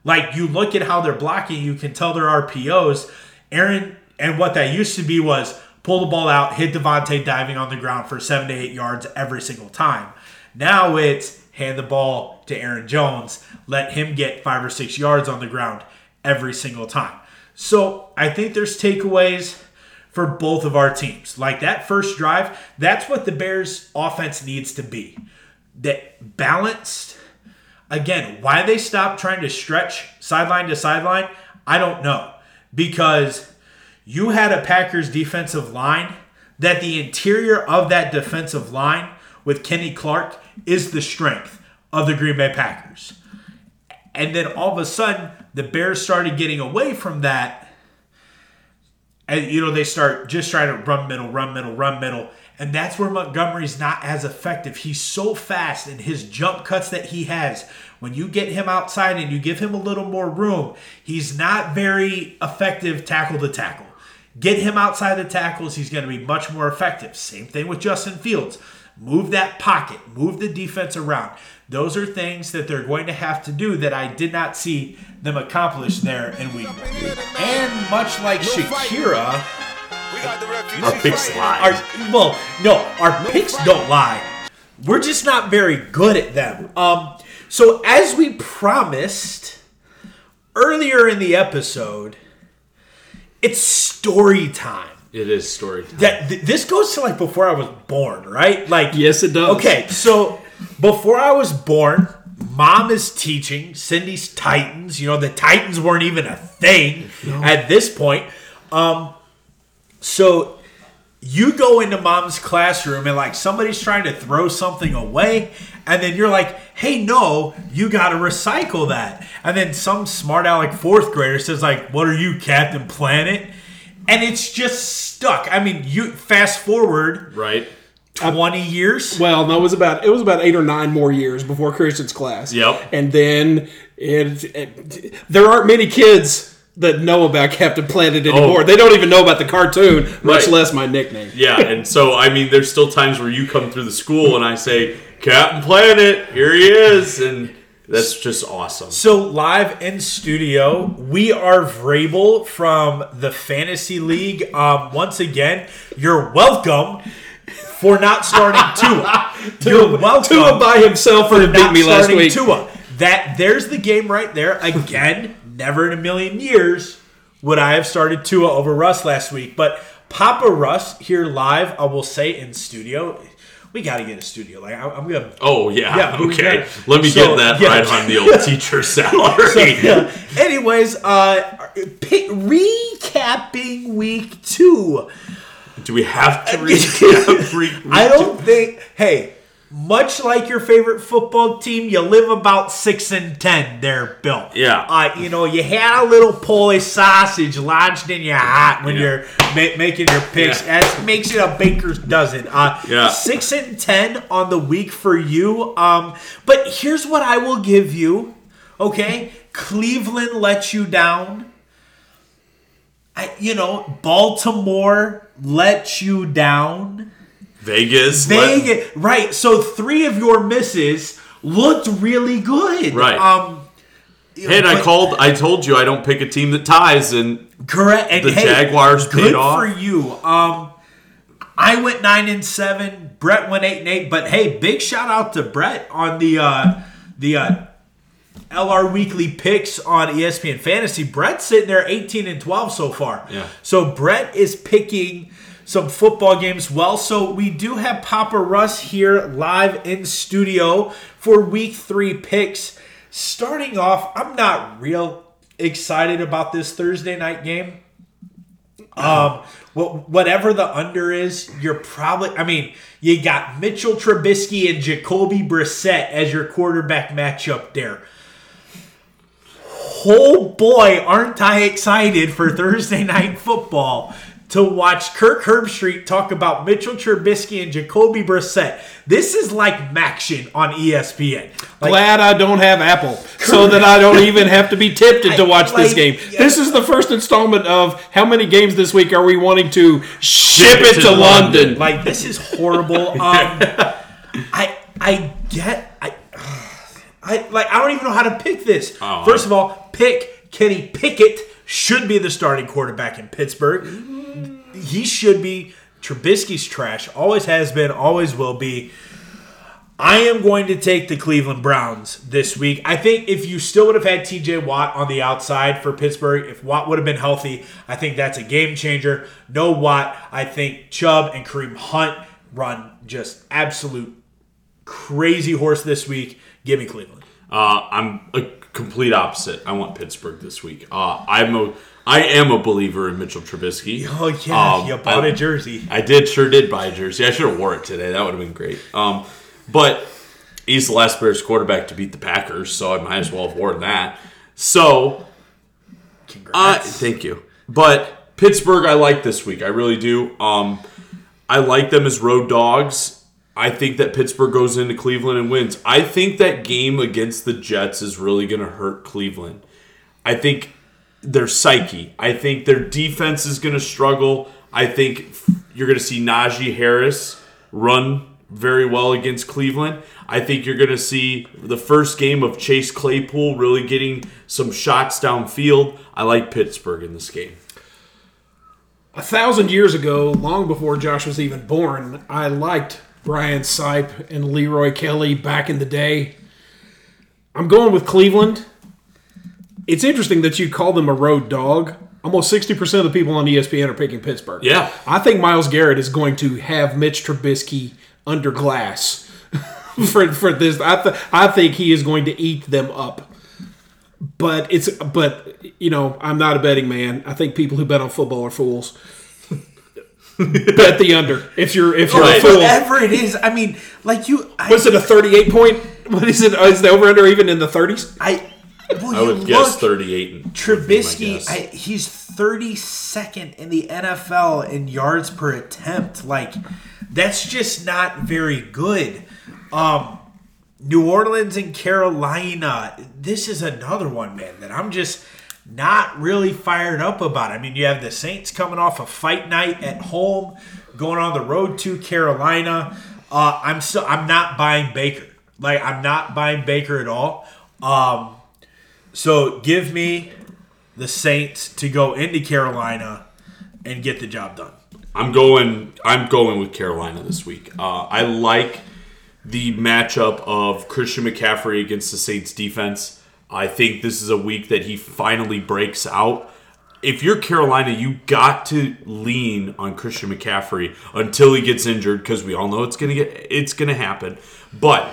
Like, you look at how they're blocking, you can tell their R P Os. Aaron, and what that used to be was, pull the ball out, hit Devontae diving on the ground for seven to eight yards every single time. Now it's hand the ball to Aaron Jones, let him get five or six yards on the ground every single time. So I think there's takeaways for both of our teams. Like that first drive, that's what the Bears offense needs to be. That balanced, again, why they stopped trying to stretch sideline to sideline, I don't know. Because you had a Packers defensive line that the interior of that defensive line with Kenny Clark is the strength of the Green Bay Packers. And then all of a sudden, the Bears started getting away from that. And, you know, they start just trying to run middle, run middle, run middle. And that's where Montgomery's not as effective. He's so fast in his jump cuts that he has. When you get him outside and you give him a little more room, he's not very effective tackle to tackle. Get him outside the tackles, he's going to be much more effective. Same thing with Justin Fields. Move that pocket. Move the defense around. Those are things that they're going to have to do that I did not see them accomplish there in week one. And much like Shakira, our picks lie. Our, well, no, our picks don't lie. We're just not very good at them. Um, so as we promised earlier in the episode, it's story time. It is story time. That th- this goes to like before I was born, right? Like yes, it does. Okay, so before I was born, Mom is teaching Cindy's Titans. You know, the Titans weren't even a thing no. at this point. Um, so you go into Mom's classroom and like somebody's trying to throw something away, and then you're like, "Hey, no, you got to recycle that." And then some smart aleck fourth grader says, like, "What are you, Captain Planet?" And it's just stuck. I mean, you fast forward right twenty years. Well, no, it was about it was about eight or nine more years before Christian's class. Yep. And then it, it there aren't many kids that know about Captain Planet anymore. Oh. They don't even know about the cartoon, much right. less my nickname. Yeah, and so I mean, there's still times where you come through the school and I say, "Captain Planet, here he is," and That's just awesome. So live in studio, we are Vrabel from the Fantasy League. Um, once again, you're welcome for not starting Tua. You're welcome. Tua by himself for, for beating me last week. Tua. That there's the game right there. Again, never in a million years would I have started Tua over Russ last week. But Papa Russ here live, I will say in studio. We got to get a studio. Like I'm gonna. Oh yeah. yeah okay. Let me so, get that yeah. right on the old teacher salary. So, yeah. Anyways, uh, recapping week two. Do we have to recap? Week I don't two? think. Hey, much like your favorite football team, you live about six and ten. There, Bill. Yeah. Uh, you know, you had a little Polish sausage lodged in your heart when yeah. you're ma- making your picks. Yeah. That makes it a baker's dozen. Uh, yeah. Six and ten on the week for you. Um, but here's what I will give you. Okay, Cleveland let you down. I, you know, Baltimore let you down. Vegas. Vegas. Let... Right. So three of your misses looked really good. Right. Um, hey, and but... I called. I told you I don't pick a team that ties, and correct. And the hey, Jaguars paid good off. Good for you. Um, I went nine and seven. Brett went eight and eight. But hey, big shout out to Brett on the uh, the uh, L R Weekly picks on E S P N Fantasy. Brett's sitting there eighteen and twelve so far. Yeah. So Brett is picking some football games well. So we do have Papa Russ here live in studio for week three picks. Starting off, I'm not real excited about this Thursday night game. Um, whatever the under is, you're probably, I mean, you got Mitchell Trubisky and Jacoby Brissett as your quarterback matchup there. Oh boy, aren't I excited for Thursday night football. To watch Kirk Herbstreit talk about Mitchell Trubisky and Jacoby Brissett. This is like Maction on E S P N. Like, glad I don't have Apple, correct. So that I don't even have to be tempted I, to watch like, this game. Yeah. This is the first installment of how many games this week are we wanting to ship, ship it to, to London. London. Like, this is horrible. um, I I get I I like I don't even know how to pick this. Oh, First of all, pick Kenny Pickett should be the starting quarterback in Pittsburgh. He should be. Trubisky's trash. Always has been. Always will be. I am going to take the Cleveland Browns this week. I think if you still would have had T J Watt on the outside for Pittsburgh, if Watt would have been healthy, I think that's a game changer. No Watt. I think Chubb and Kareem Hunt run just absolute crazy horse this week. Give me Cleveland. Uh, I'm a complete opposite. I want Pittsburgh this week. Uh, I'm a... I am a believer in Mitchell Trubisky. Oh, yeah, um, you bought I, a jersey. I did, sure did buy a jersey. I should have wore it today. That would have been great. Um, but he's the last Bears quarterback to beat the Packers, so I might as well have worn that. So, congrats. Uh, thank you. But Pittsburgh I like this week. I really do. Um, I like them as road dogs. I think that Pittsburgh goes into Cleveland and wins. I think that game against the Jets is really going to hurt Cleveland. I think... their psyche. I think their defense is going to struggle. I think you're going to see Najee Harris run very well against Cleveland. I think you're going to see the first game of Chase Claypool really getting some shots downfield. I like Pittsburgh in this game. A thousand years ago, long before Josh was even born, I liked Brian Sipe and Leroy Kelly back in the day. I'm going with Cleveland. It's interesting that you call them a road dog. Almost sixty percent of the people on E S P N are picking Pittsburgh. Yeah. I think Myles Garrett is going to have Mitch Trubisky under glass for for this. I th- I think he is going to eat them up. But it's but you know, I'm not a betting man. I think people who bet on football are fools. Bet the under. If you're if you're right. a fool. Whatever it is. I mean, like you I, Was it a thirty-eight point? What is it? Is the over under even in the thirties? I Well, I would guess thirty-eight. Trubisky, guess. I, he's thirty-second in the N F L in yards per attempt. Like, that's just not very good. Um, New Orleans and Carolina, this is another one, man, that I'm just not really fired up about. I mean, you have the Saints coming off a fight night at home, going on the road to Carolina. Uh, I'm still, I'm not buying Baker. Like, I'm not buying Baker at all. Um, so give me the Saints to go into Carolina and get the job done. I'm going. I'm going with Carolina this week. Uh, I like the matchup of Christian McCaffrey against the Saints defense. I think this is a week that he finally breaks out. If you're Carolina, you got to lean on Christian McCaffrey until he gets injured, because we all know it's gonna get it's gonna happen. But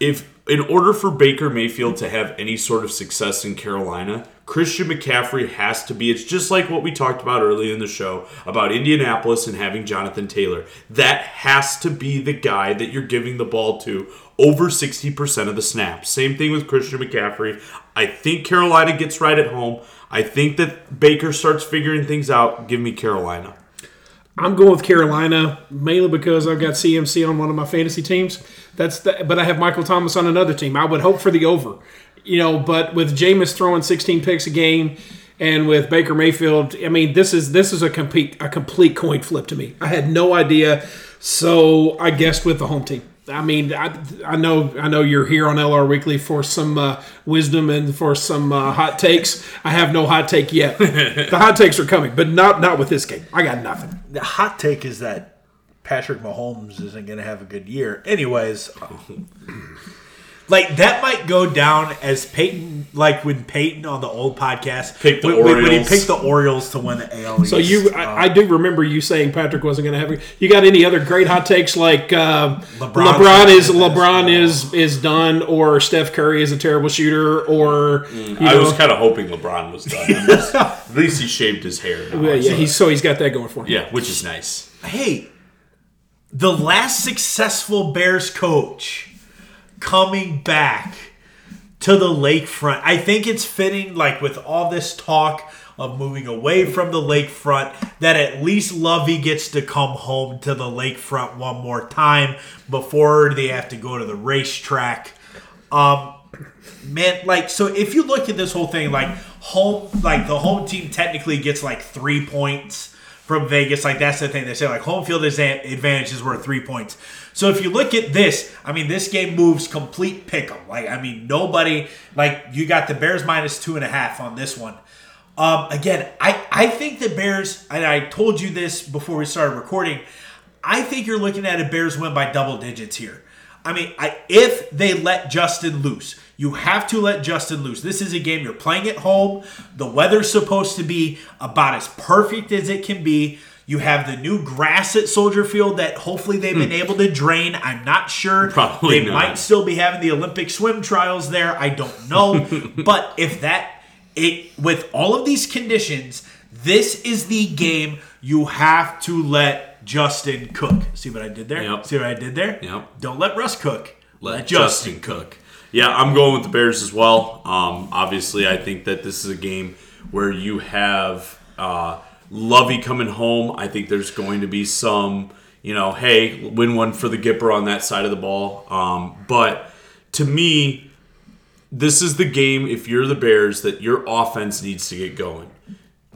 if in order for Baker Mayfield to have any sort of success in Carolina, Christian McCaffrey has to be, it's just like what we talked about earlier in the show about Indianapolis and having Jonathan Taylor. That has to be the guy that you're giving the ball to over sixty percent of the snaps. Same thing with Christian McCaffrey. I think Carolina gets right at home. I think that Baker starts figuring things out. Give me Carolina. I'm going with Carolina, mainly because I've got C M C on one of my fantasy teams. That's the, but I have Michael Thomas on another team. I would hope for the over. You know, but with Jameis throwing sixteen picks a game, and with Baker Mayfield, I mean, this is this is a complete a complete coin flip to me. I had no idea, so I guessed with the home team. I mean, I, I know I know you're here on L R Weekly for some uh, wisdom and for some uh, hot takes. I have no hot take yet. The hot takes are coming, but not not with this game. I got nothing. The hot take is that Patrick Mahomes isn't going to have a good year, anyways. Like, that might go down as Peyton, like when Peyton on the old podcast, picked the when, Orioles. when he picked the Orioles to win the A L East. So you, I, um, I do remember you saying Patrick wasn't going to have. You got any other great hot takes like uh, LeBron, LeBron is LeBron is is done, or Steph Curry is a terrible shooter, or mm, you know, I was kind of hoping LeBron was done. Just, at least he shaved his hair. Now, yeah, yeah so. He's so he's got that going for him. Yeah, which is nice. Hey, the last successful Bears coach coming back to the lakefront. I think it's fitting, like with all this talk of moving away from the lakefront, that at least Lovey gets to come home to the lakefront one more time before they have to go to the racetrack. Um, man, like, so if you look at this whole thing, like home, like the home team technically gets like three points from Vegas. Like, that's the thing they say, like home field advantage is worth three points. So if you look at this, I mean, this game moves complete pick'em. Like, I mean, nobody, like, you got the Bears minus two and a half on this one. Um, again, I, I think the Bears, and I told you this before we started recording, I think you're looking at a Bears win by double digits here. I mean, I, if they let Justin loose, you have to let Justin loose. This is a game you're playing at home. The weather's supposed to be about as perfect as it can be. You have the new grass at Soldier Field that hopefully they've been able to drain. I'm not sure. Probably They not. might still be having the Olympic swim trials there. I don't know. But if that, it with all of these conditions, this is the game you have to let Justin cook. See what I did there? Yep. See what I did there? Yep. Don't let Russ cook. Let, let Justin, Justin cook. Yeah, I'm going with the Bears as well. Um, obviously, I think that this is a game where you have uh, – Lovey coming home. I think there's going to be some, you know, hey, win one for the Gipper on that side of the ball. Um, but to me, this is the game, if you're the Bears, that your offense needs to get going.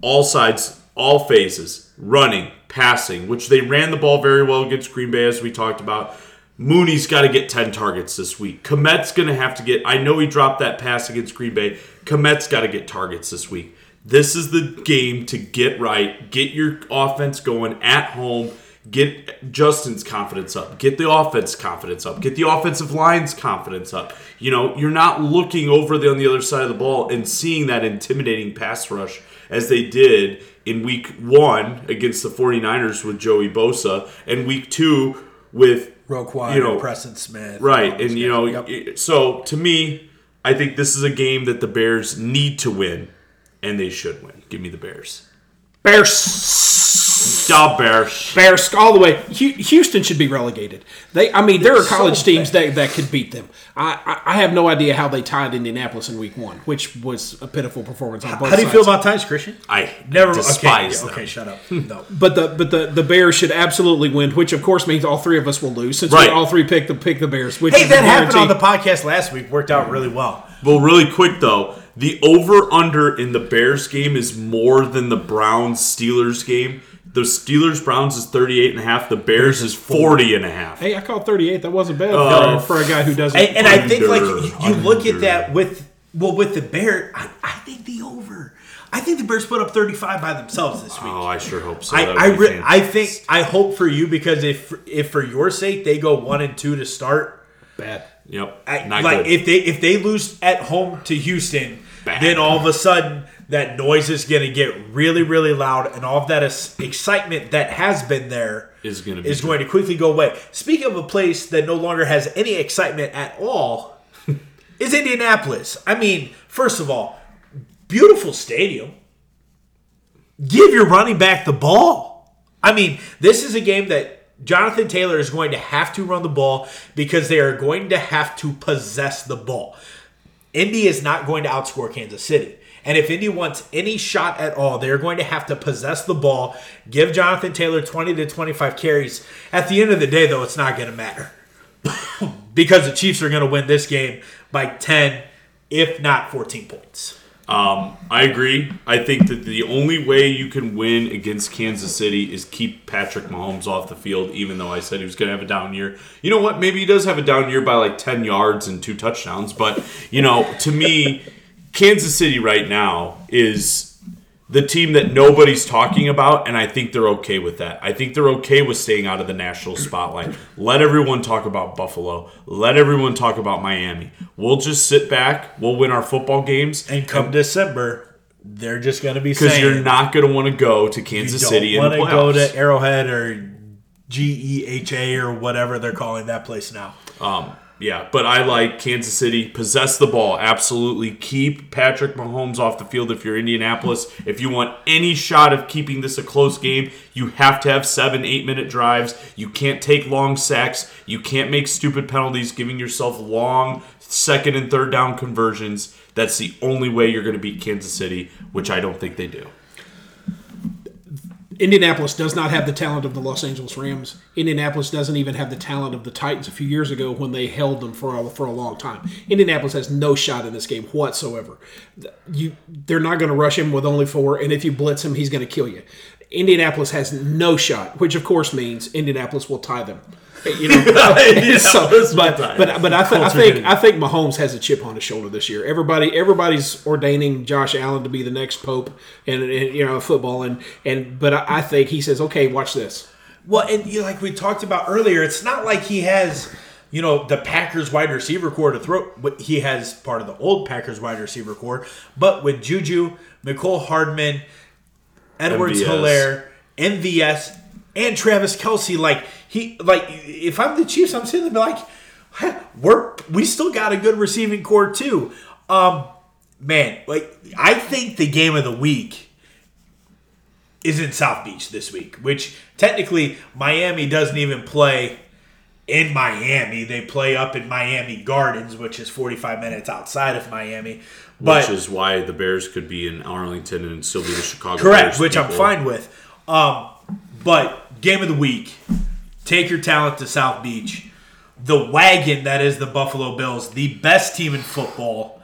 All sides, all phases, running, passing, which they ran the ball very well against Green Bay, as we talked about. Mooney's got to get ten targets this week. Kmet's going to have to get, I know he dropped that pass against Green Bay. Kmet's got to get targets this week. This is the game to get right, get your offense going at home, get Justin's confidence up, get the offense confidence up, get the offensive line's confidence up. You know, you're not looking over the, on the other side of the ball and seeing that intimidating pass rush as they did in week one against the 49ers with Joey Bosa and week two with Roquan, you know, and Preston Smith. Right, and, and you know, yep. So to me, I think this is a game that the Bears need to win. And they should win. Give me the Bears. Bears. Da Bears. Bears all the way. Houston should be relegated. They, I mean, there are college teams that, that could beat them. I, I have no idea how they tied Indianapolis in week one, which was a pitiful performance on both sides. How do you feel about ties, Christian? I never despise them. Okay, shut up. No. But the but the, the Bears should absolutely win, which of course means all three of us will lose, since we all three pick the pick the Bears. Which hey, that happened on the podcast last week. Worked out really well. Well, really quick though. The over-under in the Bears game is more than the Browns-Steelers game. The Steelers-Browns is thirty-eight and a half. The Bears is forty and a half. Hey, I called thirty-eight. That wasn't bad uh, for, for a guy who doesn't. And, and I think like you, you look at that with well with the Bears, I, I think the over. I think the Bears put up thirty-five by themselves this week. Oh, I sure hope so. I I, re- I think I hope for you because if if for your sake they go one and two to start, bad. Yep. I, Not like good. if they if they lose at home to Houston, bad. Then all of a sudden. That noise is going to get really, really loud, and all of that is excitement that has been there is going to be is going to quickly go away. Speaking of a place that no longer has any excitement at all is Indianapolis. I mean, first of all, beautiful stadium. Give your running back the ball. I mean, this is a game that Jonathan Taylor is going to have to run the ball because they are going to have to possess the ball. Indy is not going to outscore Kansas City. And if Indy wants any shot at all, they're going to have to possess the ball, give Jonathan Taylor twenty to twenty-five carries. At the end of the day, though, it's not going to matter because the Chiefs are going to win this game by ten, if not fourteen points. Um, I agree. I think that the only way you can win against Kansas City is keep Patrick Mahomes off the field, even though I said he was going to have a down year. You know what? Maybe he does have a down year by like ten yards and two touchdowns. But, you know, to me... Kansas City right now is the team that nobody's talking about, and I think they're okay with that. I think they're okay with staying out of the national spotlight. Let everyone talk about Buffalo. Let everyone talk about Miami. We'll just sit back. We'll win our football games. And come and, December, they're just going to be saying... Because you're not going to want to go to Kansas City in the playoffs. You don't want to go to Arrowhead or G E H A or whatever they're calling that place now. Um Yeah, but I like Kansas City. Possess the ball. Absolutely. Keep Patrick Mahomes off the field if you're Indianapolis. If you want any shot of keeping this a close game, you have to have seven, eight-minute drives. You can't take long sacks. You can't make stupid penalties, giving yourself long second and third down conversions. That's the only way you're going to beat Kansas City, which I don't think they do. Indianapolis does not have the talent of the Los Angeles Rams. Indianapolis doesn't even have the talent of the Titans a few years ago when they held them for a, for a long time. Indianapolis has no shot in this game whatsoever. You, they're not going to rush him with only four, and if you blitz him, he's going to kill you. Indianapolis has no shot, which of course means Indianapolis will tie them. You know, yeah, so, but, but but I, th- I think I think Mahomes has a chip on his shoulder this year. Everybody everybody's ordaining Josh Allen to be the next Pope and, and you know football and and but I, I think he says, okay, watch this. Well, and you know, like we talked about earlier, it's not like he has you know the Packers wide receiver core to throw. But he has part of the old Packers wide receiver core, but with Juju, Mecole Hardman, Edwards-Helaire, M V S, and Travis Kelce, like. He like if I'm the Chiefs, I'm sitting there like, we're we still got a good receiving core too, um, man. Like I think the game of the week is in South Beach this week, which technically Miami doesn't even play in Miami. They play up in Miami Gardens, which is forty-five minutes outside of Miami, but, which is why the Bears could be in Arlington and still be the Chicago Bears. Correct, which people. I'm fine with. Um, but game of the week. Take your talent to South Beach. The wagon that is the Buffalo Bills, the best team in football,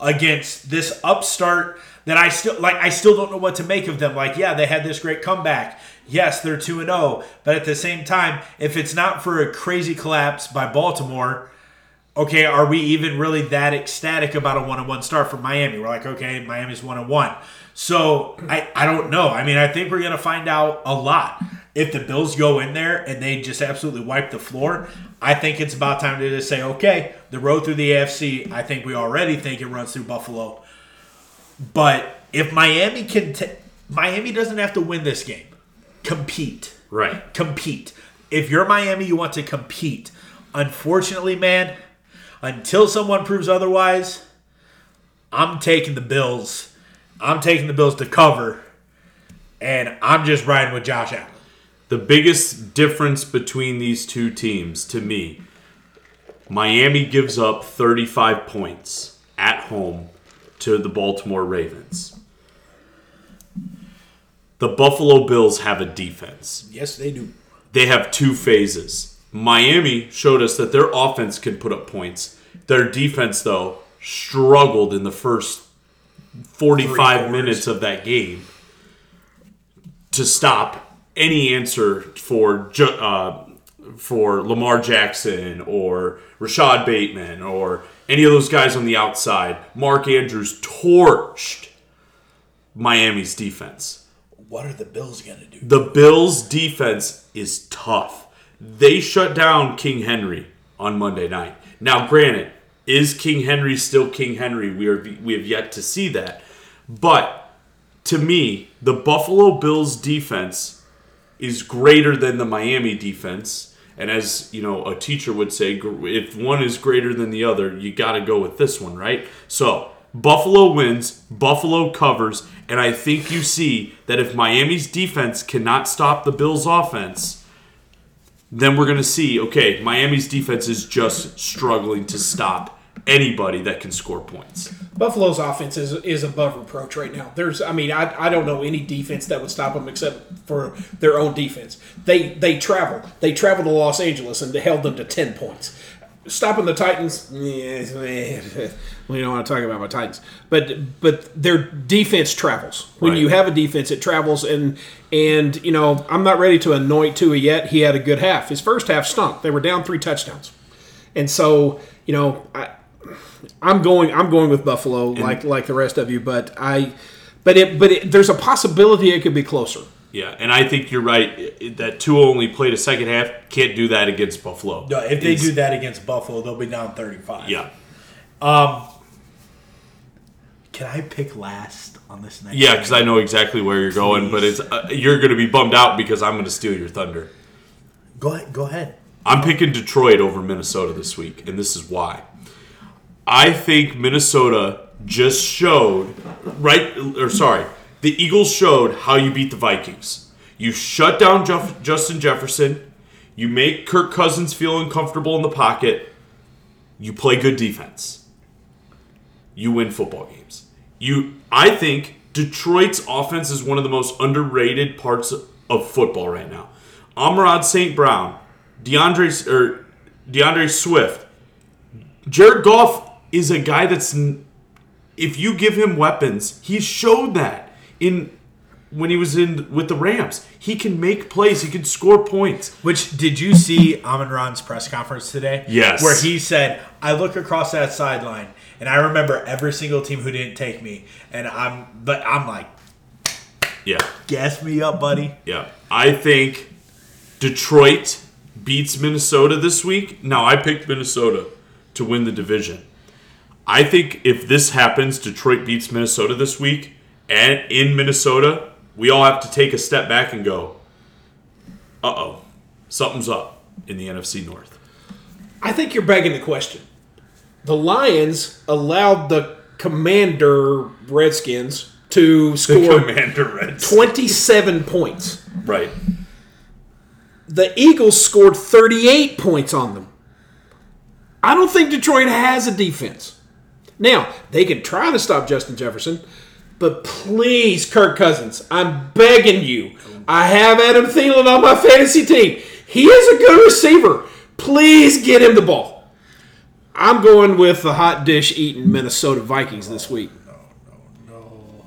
against this upstart that I still like. I still don't know what to make of them. Like, yeah, they had this great comeback. Yes, they're two and oh. But at the same time, if it's not for a crazy collapse by Baltimore, okay, are we even really that ecstatic about a one and one start from Miami? We're like, okay, Miami's one and one. So I, I don't know. I mean, I think we're going to find out a lot. If the Bills go in there and they just absolutely wipe the floor, I think it's about time to just say, okay, the road through the A F C, I think we already think it runs through Buffalo. But if Miami can t- – Miami doesn't have to win this game. Compete. Right. Compete. If you're Miami, you want to compete. Unfortunately, man, until someone proves otherwise, I'm taking the Bills. I'm taking the Bills to cover, and I'm just riding with Josh Allen. The biggest difference between these two teams, to me, Miami gives up thirty-five points at home to the Baltimore Ravens. The Buffalo Bills have a defense. Yes, they do. They have two phases. Miami showed us that their offense can put up points. Their defense, though, struggled in the first forty-five minutes of that game to stop any answer for uh, for Lamar Jackson or Rashad Bateman or any of those guys on the outside. Mark Andrews torched Miami's defense. What are the Bills going to do? The Bills' defense is tough. They shut down King Henry on Monday night. Now, granted, is King Henry still King Henry? We are we have yet to see that. But to me, the Buffalo Bills' defense is greater than the Miami defense. And as, you know, a teacher would say, if one is greater than the other, you got to go with this one, right? So, Buffalo wins, Buffalo covers, and I think you see that if Miami's defense cannot stop the Bills' offense, then we're going to see, okay, Miami's defense is just struggling to stop anybody that can score points. Buffalo's offense is is above reproach right now. There's, I mean, I I don't know any defense that would stop them except for their own defense. They they travel. They travel to Los Angeles and they held them to ten points. Stopping the Titans, we don't want to talk about my Titans, but but their defense travels. When right. you have a defense, it travels, and and you know I'm not ready to anoint Tua yet. He had a good half. His first half stunk. They were down three touchdowns, and so you know I, I'm going I'm going with Buffalo and, like like the rest of you, but I but it but it, there's a possibility it could be closer. Yeah, and I think you're right that Tua only played a second half. Can't do that against Buffalo. No, if they it's, do that against Buffalo, they'll be down thirty-five. Yeah. Um, can I pick last on this next? Yeah, because I know exactly where you're Please. going, but it's uh, you're going to be bummed out because I'm going to steal your thunder. Go ahead. Go ahead. I'm picking Detroit over Minnesota this week, and this is why. I think Minnesota just showed right or sorry. The Eagles showed how you beat the Vikings. You shut down Jeff- Justin Jefferson. You make Kirk Cousins feel uncomfortable in the pocket. You play good defense. You win football games. You, I think Detroit's offense is one of the most underrated parts of football right now. Amon-Ra Saint Brown, DeAndre, or DeAndre Swift, Jared Goff is a guy that's, if you give him weapons, he showed that. In when he was in with the Rams, he can make plays. He can score points. Which, did you see Amon-Ra's press conference today? Yes. Where he said, I look across that sideline, and I remember every single team who didn't take me. And I'm but I'm like, yeah, gas me up, buddy. Yeah. I think Detroit beats Minnesota this week. Now, I picked Minnesota to win the division. I think if this happens, Detroit beats Minnesota this week. And in Minnesota, we all have to take a step back and go, uh-oh, something's up in the N F C North. I think you're begging the question. The Lions allowed the Commander Redskins to score Redskins. twenty-seven points. Right. The Eagles scored thirty-eight points on them. I don't think Detroit has a defense. Now, they can try to stop Justin Jefferson, but please, Kirk Cousins, I'm begging you. I have Adam Thielen on my fantasy team. He is a good receiver. Please get him the ball. I'm going with the hot dish eating Minnesota Vikings this week. No, no,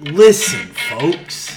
no. Listen, folks.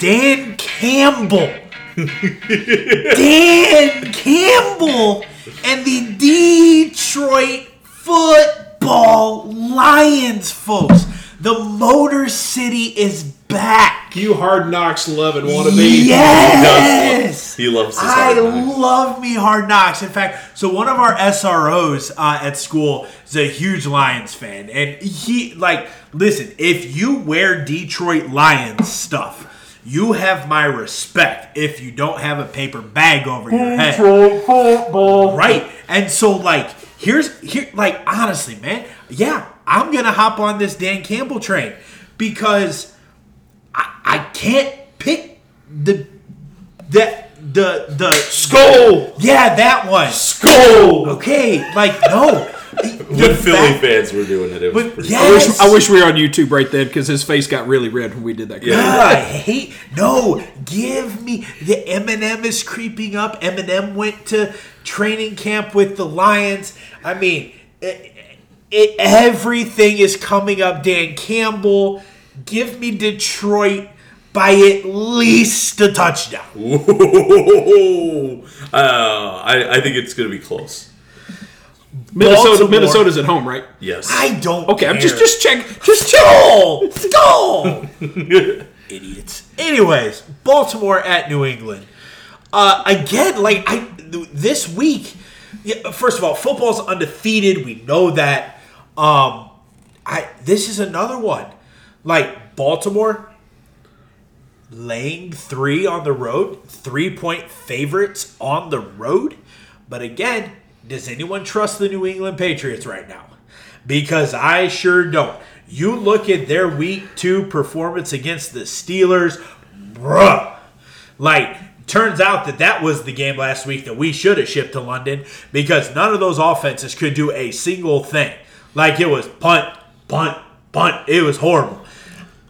Dan Campbell. Dan Campbell and the Detroit Football Lions, folks. The Motor City is back. You Hard Knocks love and want to be. Yes. He loves this Hard Knocks. I love me Hard Knocks. In fact, so one of our S R Os uh, at school is a huge Lions fan. And he, like, listen, if you wear Detroit Lions stuff, you have my respect if you don't have a paper bag over your head. Football. Right. And so, like, here's, here, like, honestly, man, yeah, I'm going to hop on this Dan Campbell train because I, I can't pick the, the, the, the. Skull. Yeah, that one. Skull. Okay. Like, no. When Philly fans were doing it, it was pretty yes. I wish, I wish we were on YouTube right then because his face got really red when we did that. Yeah, I hate. No, give me. The Eminem is creeping up. Eminem went to training camp with the Lions. I mean, It, everything is coming up. Dan Campbell, give me Detroit by at least a touchdown. Ooh. Uh, I, I think it's going to be close. Minnesota, Minnesota's at home, right? Yes. I don't Okay, care. I'm just, just check. Just go! Go! Idiots. Anyways, Baltimore at New England. Uh, again, like, I this week... Yeah, first of all, football's undefeated. We know that. Um, I this is another one. Like, Baltimore laying three on the road. Three-point favorites on the road. But again, does anyone trust the New England Patriots right now? Because I sure don't. You look at their week two performance against the Steelers. Bruh. Like... Turns out that that was the game last week that we should have shipped to London because none of those offenses could do a single thing. Like, it was punt, punt, punt. It was horrible.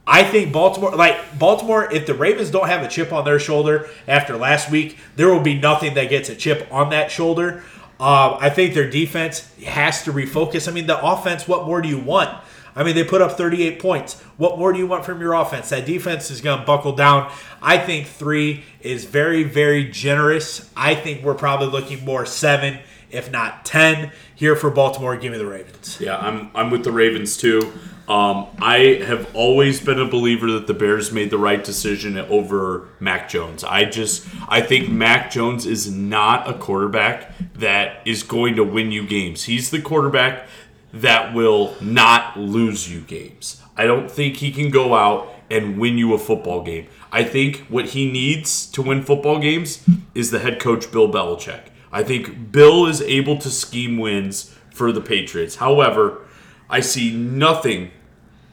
I think Baltimore, like, Baltimore, if the Ravens don't have a chip on their shoulder after last week, there will be nothing that gets a chip on that shoulder. Um, I think their defense has to refocus. I mean, the offense, what more do you want? I mean, they put up thirty-eight points. What more do you want from your offense? That defense is going to buckle down. I think three is very, very generous. I think we're probably looking more seven, if not ten, here for Baltimore. Give me the Ravens. Yeah, I'm I'm with the Ravens too. Um, I have always been a believer that the Bears made the right decision over Mac Jones. I just I think Mac Jones is not a quarterback that is going to win you games. He's the quarterback that will not lose you games. I don't think he can go out and win you a football game. I think what he needs to win football games is the head coach, Bill Belichick. I think Bill is able to scheme wins for the Patriots. However, I see nothing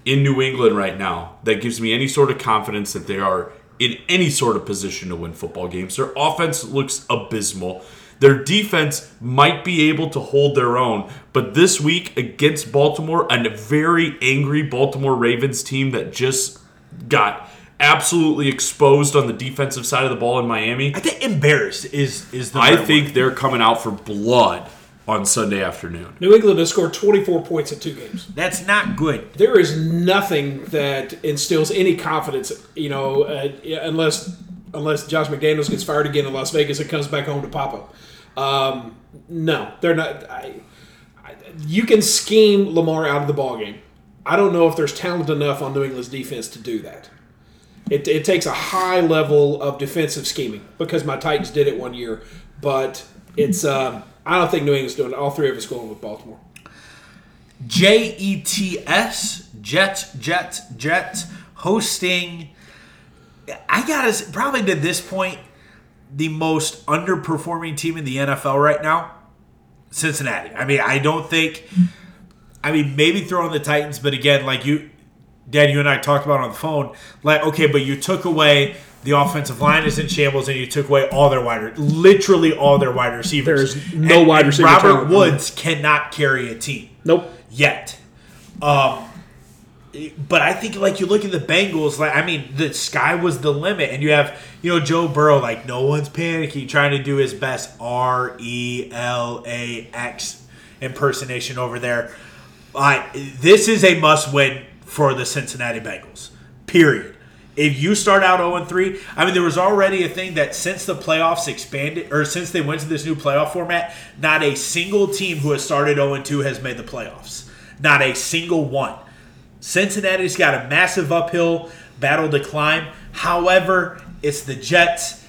in New England right now that gives me any sort of confidence that they are in any sort of position to win football games. Their offense looks abysmal. Their defense might be able to hold their own, but this week against Baltimore, a very angry Baltimore Ravens team that just got absolutely exposed on the defensive side of the ball in Miami. I think embarrassed is, is the I right think word. They're coming out for blood on Sunday afternoon. New England has scored twenty-four points in two games. That's not good. There is nothing that instills any confidence, you know, uh, unless... Unless Josh McDaniels gets fired again in Las Vegas and comes back home to Papa. Um, no, they're not. I, I, you can scheme Lamar out of the ballgame. I don't know if there's talent enough on New England's defense to do that. It, it takes a high level of defensive scheming because my Titans did it one year. But it's um, I don't think New England's doing it. All three of us going with Baltimore. J E T S, Jets, Jets, Jets, hosting... I got to probably to this point, the most underperforming team in the N F L right now, Cincinnati. I mean, I don't think, I mean, maybe throw in the Titans, but again, like you, Dan, you and I talked about on the phone, like, okay, but you took away the offensive line is in shambles and you took away all their wide, literally all their wide receivers. There's no and, wide receiver. Robert talent. Woods cannot carry a team. Nope. Yet. Um, But I think, like, you look at the Bengals, like, I mean, the sky was the limit. And you have, you know, Joe Burrow, like, no one's panicking, trying to do his best R E L A X impersonation over there. Uh, this is a must-win for the Cincinnati Bengals, period. If you start out oh and three, I mean, there was already a thing that since the playoffs expanded, or since they went to this new playoff format, not a single team who has started oh and two has made the playoffs. Not a single one. Cincinnati's got a massive uphill battle to climb. However, it's the Jets.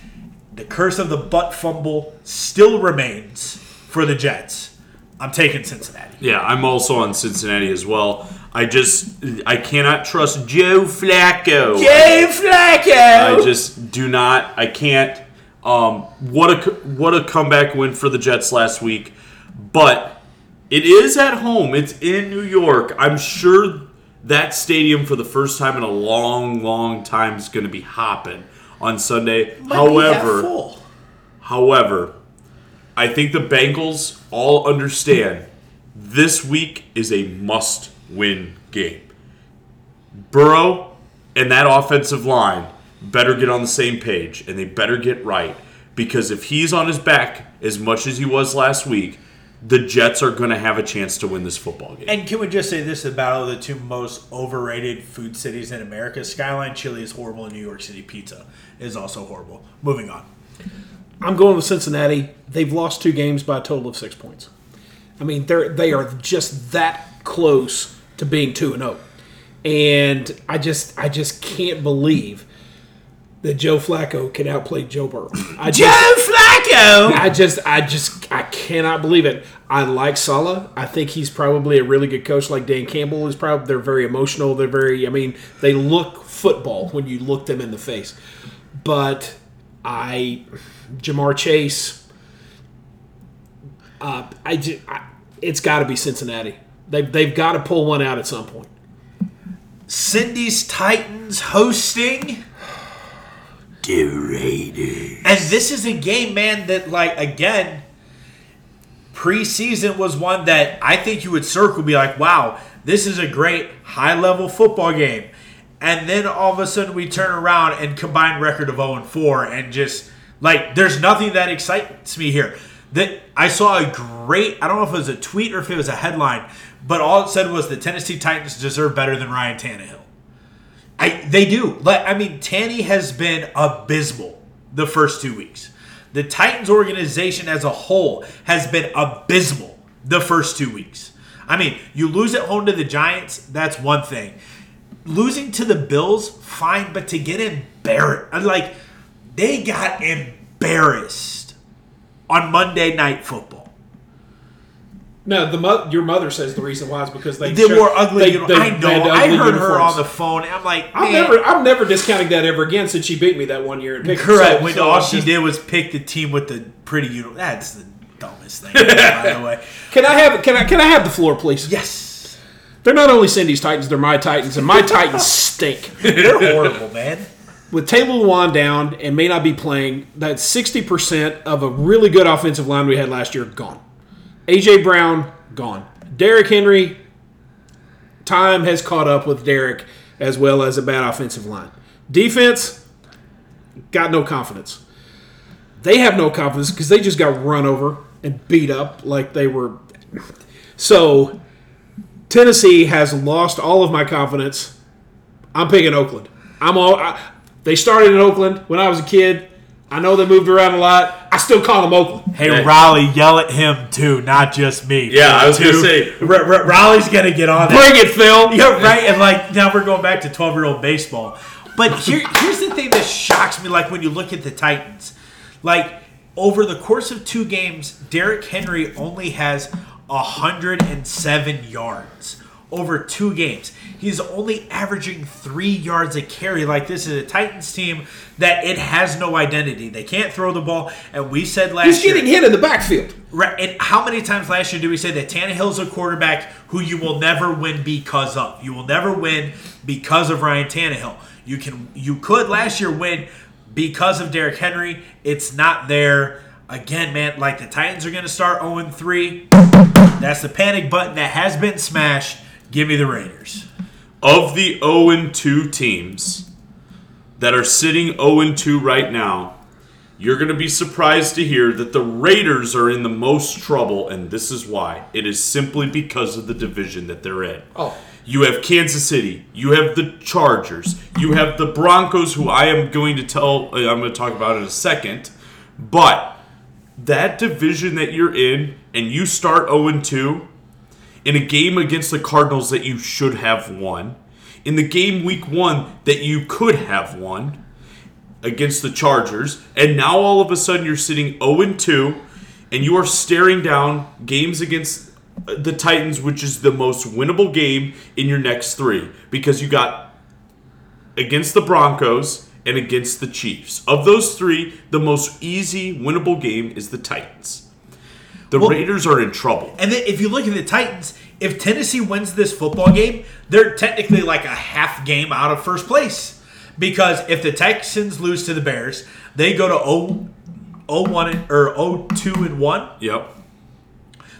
The curse of the butt fumble still remains for the Jets. I'm taking Cincinnati. Yeah, I'm also on Cincinnati as well. I just, I cannot trust Joe Flacco. Joe Flacco! I just do not, I can't. Um, what a, what a comeback win for the Jets last week. But it is at home. It's in New York. I'm sure... That stadium, for the first time in a long, long time, is going to be hopping on Sunday. Might however, be full. however, I think the Bengals all understand this week is a must-win game. Burrow and that offensive line better get on the same page, and they better get right. Because if he's on his back as much as he was last week, the Jets are going to have a chance to win this football game. And can we just say this about the two most overrated food cities in America? Skyline Chili is horrible, and New York City pizza is also horrible. Moving on. I'm going with Cincinnati. They've lost two games by a total of six points. I mean, they're, they are just that close to being two and oh. And I just I just can't believe that Joe Flacco can outplay Joe Burrow. I Joe just, Flacco! I just, I just, I cannot believe it. I like Saleh. I think he's probably a really good coach, like Dan Campbell is probably. They're very emotional. They're very, I mean, they look football when you look them in the face. But I, Jamar Chase, uh, I, just, I it's got to be Cincinnati. They've, they've got to pull one out at some point. Cindy's Titans hosting the Raiders. And this is a game, man, that, like, again, preseason was one that I think you would circle and be like, wow, this is a great high-level football game. And then all of a sudden we turn around and combined record of oh and four and just, like, there's nothing that excites me here. That I saw a great, I don't know if it was a tweet or if it was a headline, but all it said was the Tennessee Titans deserve better than Ryan Tannehill. I, they do. I mean, Tanny has been abysmal the first two weeks. The Titans organization as a whole has been abysmal the first two weeks. I mean, you lose at home to the Giants, that's one thing. Losing to the Bills, fine, but to get embarrassed. Like, they got embarrassed on Monday Night Football. No, the mo- your mother says the reason why is because they they showed, were ugly. They, they, I know. They ugly I heard uniforms. Her on the phone. And I'm like, I'm never, I'm never discounting that ever again since she beat me that one year. And correct. So, when so all she just, did was pick the team with the pretty uniform. That's the dumbest thing. By the way, can I have can I can I have the floor, please? Yes. They're not only Cindy's Titans. They're my Titans, and my Titans stink. They're horrible, man. With Taylor Lewan down and may not be playing, that's sixty percent of a really good offensive line we had last year gone. A J. Brown, gone. Derrick Henry, time has caught up with Derrick as well as a bad offensive line. Defense, got no confidence. They have no confidence because they just got run over and beat up like they were. So, Tennessee has lost all of my confidence. I'm picking Oakland. I'm all. I, they started in Oakland when I was a kid. I know they moved around a lot. I still call them Oakland. Hey, yeah. Raleigh, yell at him too, not just me. Yeah, I was going to say. R- R- Raleigh's going to get on Bring that. It, Phil. Yeah, right. And, like, now we're going back to twelve-year-old baseball. But here, here's the thing that shocks me, like, when you look at the Titans. Like, over the course of two games, Derrick Henry only has one hundred seven yards over two games. He's only averaging three yards a carry. Like, this is a Titans team that it has no identity. They can't throw the ball. And we said last year... He's getting year, hit in the backfield. Right. And how many times last year did we say that Tannehill's a quarterback who you will never win because of? You will never win because of Ryan Tannehill. You can, you could last year win because of Derrick Henry. It's not there. Again, man, like, the Titans are going to start oh and three. That's the panic button that has been smashed. Give me the Raiders. Of the oh and two teams that are sitting oh and two right now, you're going to be surprised to hear that the Raiders are in the most trouble, and this is why. It is simply because of the division that they're in. Oh. You have Kansas City. You have the Chargers. You have the Broncos, who I am going to tell, I'm going to talk about in a second. But that division that you're in, and you start oh and two, in a game against the Cardinals that you should have won, in the game week one that you could have won against the Chargers, and now all of a sudden you're sitting oh and two, and you are staring down games against the Titans, which is the most winnable game in your next three, because you got against the Broncos and against the Chiefs. Of those three, the most easy winnable game is the Titans. The well, Raiders are in trouble. And then if you look at the Titans, if Tennessee wins this football game, they're technically like a half game out of first place. Because if the Texans lose to the Bears, they go to oh one or oh two and one. Yep.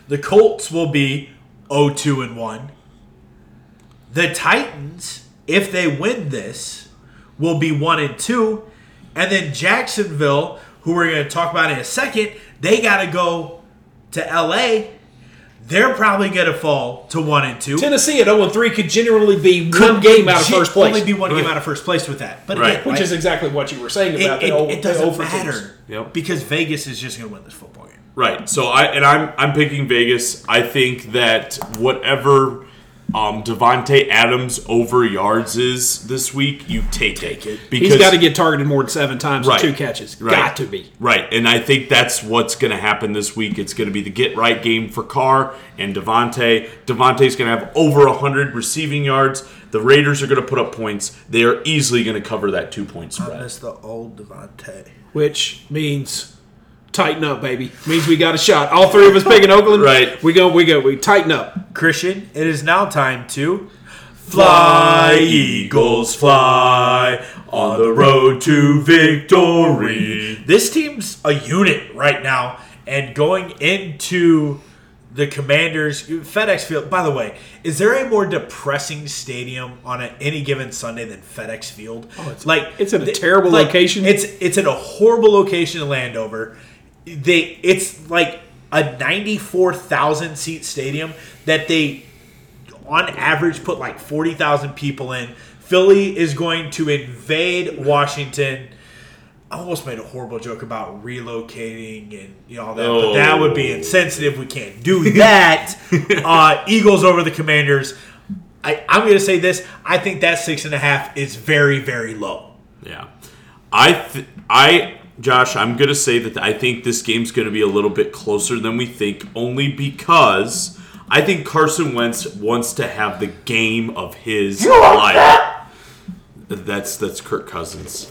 The Colts will be oh two and one. The Titans, if they win this, will be one and two. And then Jacksonville, who we're going to talk about in a second, they got to go to L A they're probably going to fall to one and two. Tennessee at zero and three could generally be could one game out of first place. Only be one right. game out of first place with that, but right. again, which like, is exactly what you were saying about it. The it, old, it doesn't the matter yep. because Vegas is just going to win this football game, right? So I and I'm I'm picking Vegas. I think that whatever um, Devontae Adams over yards is this week, you take, take it because he's got to get targeted more than seven times right. with two catches. Right. Got to be right, and I think that's what's going to happen this week. It's going to be the get right game for Carr. And Devontae, Devontae's going to have over one hundred receiving yards. The Raiders are going to put up points. They are easily going to cover that two-point spread. That's the old Devontae. Which means tighten up, baby. Means we got a shot. All three of us picking Oakland. Right. We go, we go, we tighten up. Christian, it is now time to fly, Eagles, fly on the road to victory. This team's a unit right now. And going into the Commanders, FedEx Field. By the way, is there a more depressing stadium on a, any given Sunday than FedEx Field? Oh, it's, like it's in a they, terrible like, location. It's it's in a horrible location in Landover. They it's like a ninety-four thousand seat stadium that they, on average, put like forty thousand people in. Philly is going to invade Washington. I almost made a horrible joke about relocating and you know, all that, oh. but that would be insensitive. We can't do that. uh, Eagles over the Commanders. I, I'm going to say this. I think that six and a half is very, very low. Yeah, I, th- I, Josh, I'm going to say that I think this game's going to be a little bit closer than we think, only because I think Carson Wentz wants to have the game of his you life. That? That's that's Kirk Cousins.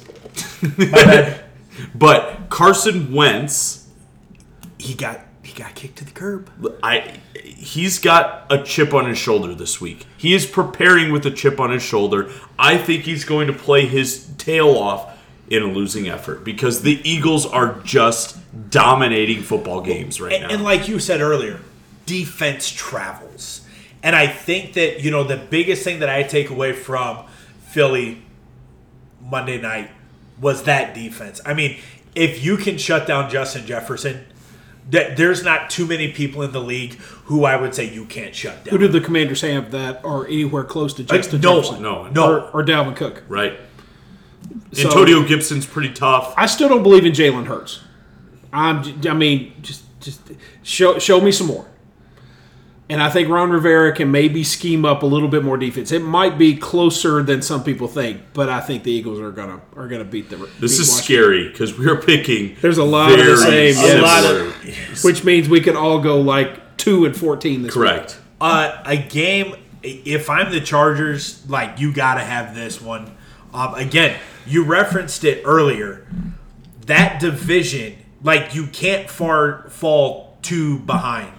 But Carson Wentz, he got he got kicked to the curb. I he's got a chip on his shoulder this week. He is preparing with a chip on his shoulder. I think he's going to play his tail off in a losing effort because the Eagles are just dominating football games right and, now. And like you said earlier, defense travels. And I think that, you know, the biggest thing that I take away from Philly Monday night was that defense. I mean, if you can shut down Justin Jefferson, that there's not too many people in the league who I would say you can't shut down. Who do the Commanders have that are anywhere close to Justin no, Jefferson? No, no. Or, or Dalvin Cook. Right. So, Antonio Gibson's pretty tough. I still don't believe in Jalen Hurts. I'm, I mean, just just show show me some more. And I think Ron Rivera can maybe scheme up a little bit more defense. It might be closer than some people think, but I think the Eagles are gonna are gonna beat the. This beat is Washington. Scary because we're picking. There's a lot of the same, a lot of, yes. which means we could all go like two and fourteen this Correct. Week. Correct. Uh, a game. If I'm the Chargers, like you gotta have this one. Um, again, you referenced it earlier. That division, like you can't far fall too behind.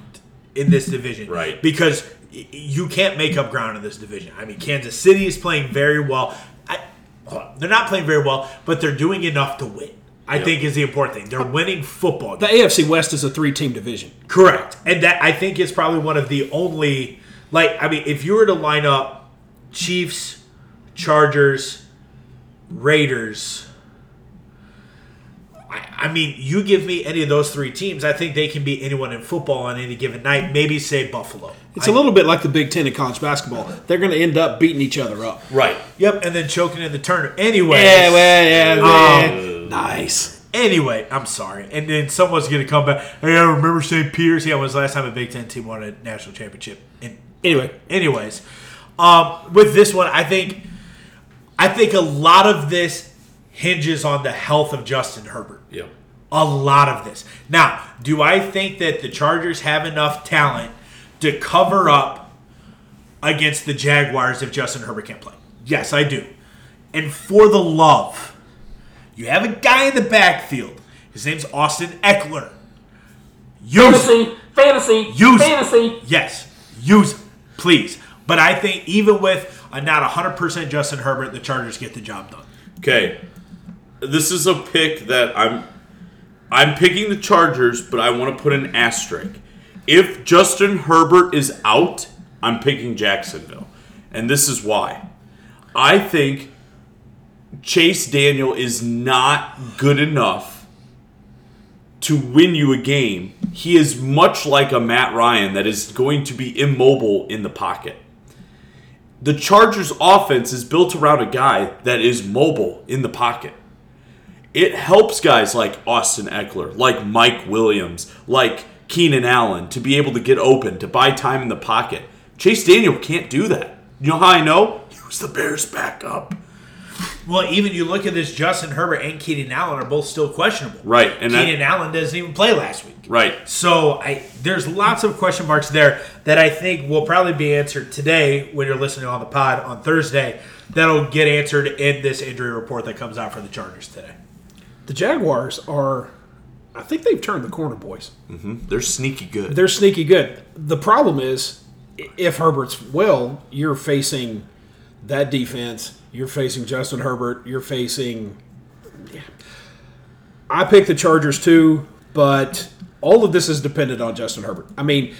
In this division. Right. Because you can't make up ground in this division. I mean, Kansas City is playing very well. I, hold on, they're not playing very well, but they're doing enough to win, I yep. think is the important thing. They're winning football games. The A F C West is a three-team division. Correct. And that, I think, is probably one of the only, like, I mean, if you were to line up Chiefs, Chargers, Raiders, I mean, you give me any of those three teams, I think they can beat anyone in football on any given night, maybe say Buffalo. It's I, a little bit like the Big Ten in college basketball. They're going to end up beating each other up. Right. Yep, and then choking in the tournament. Anyway. Yeah, well, yeah, well. Um, nice. Anyway, I'm sorry. And then someone's going to come back. Hey, I remember Saint Pierce. Yeah, when was the last time a Big Ten team won a national championship? And anyway. Anyways. Um, with this one, I think, I think a lot of this hinges on the health of Justin Herbert. Yeah. A lot of this. Now, do I think that the Chargers have enough talent to cover up against the Jaguars if Justin Herbert can't play? Yes, I do. And for the love, you have a guy in the backfield. His name's Austin Eckler. Use Fantasy. Fantasy. Use Fantasy. Yes. Use it. Please. But I think even with a not one hundred percent Justin Herbert, the Chargers get the job done. Okay. This is a pick that I'm I'm picking the Chargers, but I want to put an asterisk. If Justin Herbert is out, I'm picking Jacksonville. And this is why. I think Chase Daniel is not good enough to win you a game, he is much like a Matt Ryan that is going to be immobile in the pocket. The Chargers' offense is built around a guy that is mobile in the pocket. It helps guys like Austin Eckler, like Mike Williams, like Keenan Allen to be able to get open, to buy time in the pocket. Chase Daniel can't do that. You know how I know? He was the Bears' backup. Well, even you look at this, Justin Herbert and Keenan Allen are both still questionable. Right. And Keenan Allen doesn't even play last week. Right. So I there's lots of question marks there that I think will probably be answered today when you're listening on the pod on Thursday. That'll get answered in this injury report that comes out for the Chargers today. The Jaguars are, I think they've turned the corner, boys. Mm-hmm. They're sneaky good. They're sneaky good. The problem is, if Herbert's well, you're facing that defense. You're facing Justin Herbert. You're facing... Yeah. I picked the Chargers too, but all of this is dependent on Justin Herbert. I mean,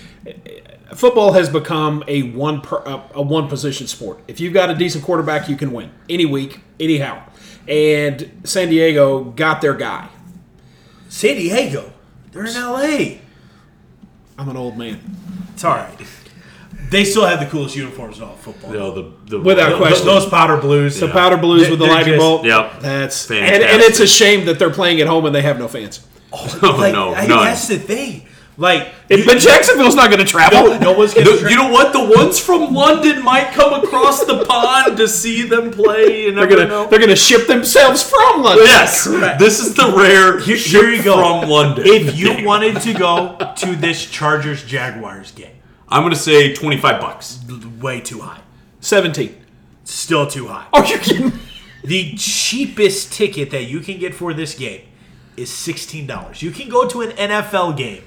football has become a one per, a one-position sport. If you've got a decent quarterback, you can win. Any week, anyhow. And San Diego got their guy. San Diego? They're in L A. I'm an old man. It's all right. They still have the coolest uniforms in all football. No, the, the, Without the, question. Those powder blues. Yeah. The powder blues they, with the lightning just, bolt. Yep. That's fantastic. And, and it's a shame that they're playing at home and they have no fans. Oh, no, like, no. I, that's the thing. Like, it, but Jacksonville's not going to travel. No, no one's going to travel. You know what? The ones from London might come across the pond to see them play. And they're going to ship themselves from London. Yes. Correct. This is the rare here, here you go. From London. If you wanted to go to this Chargers-Jaguars game, I'm going to say twenty-five bucks. Way too high. seventeen. Still too high. Are you kidding? The cheapest ticket that you can get for this game is sixteen dollars. You can go to an N F L game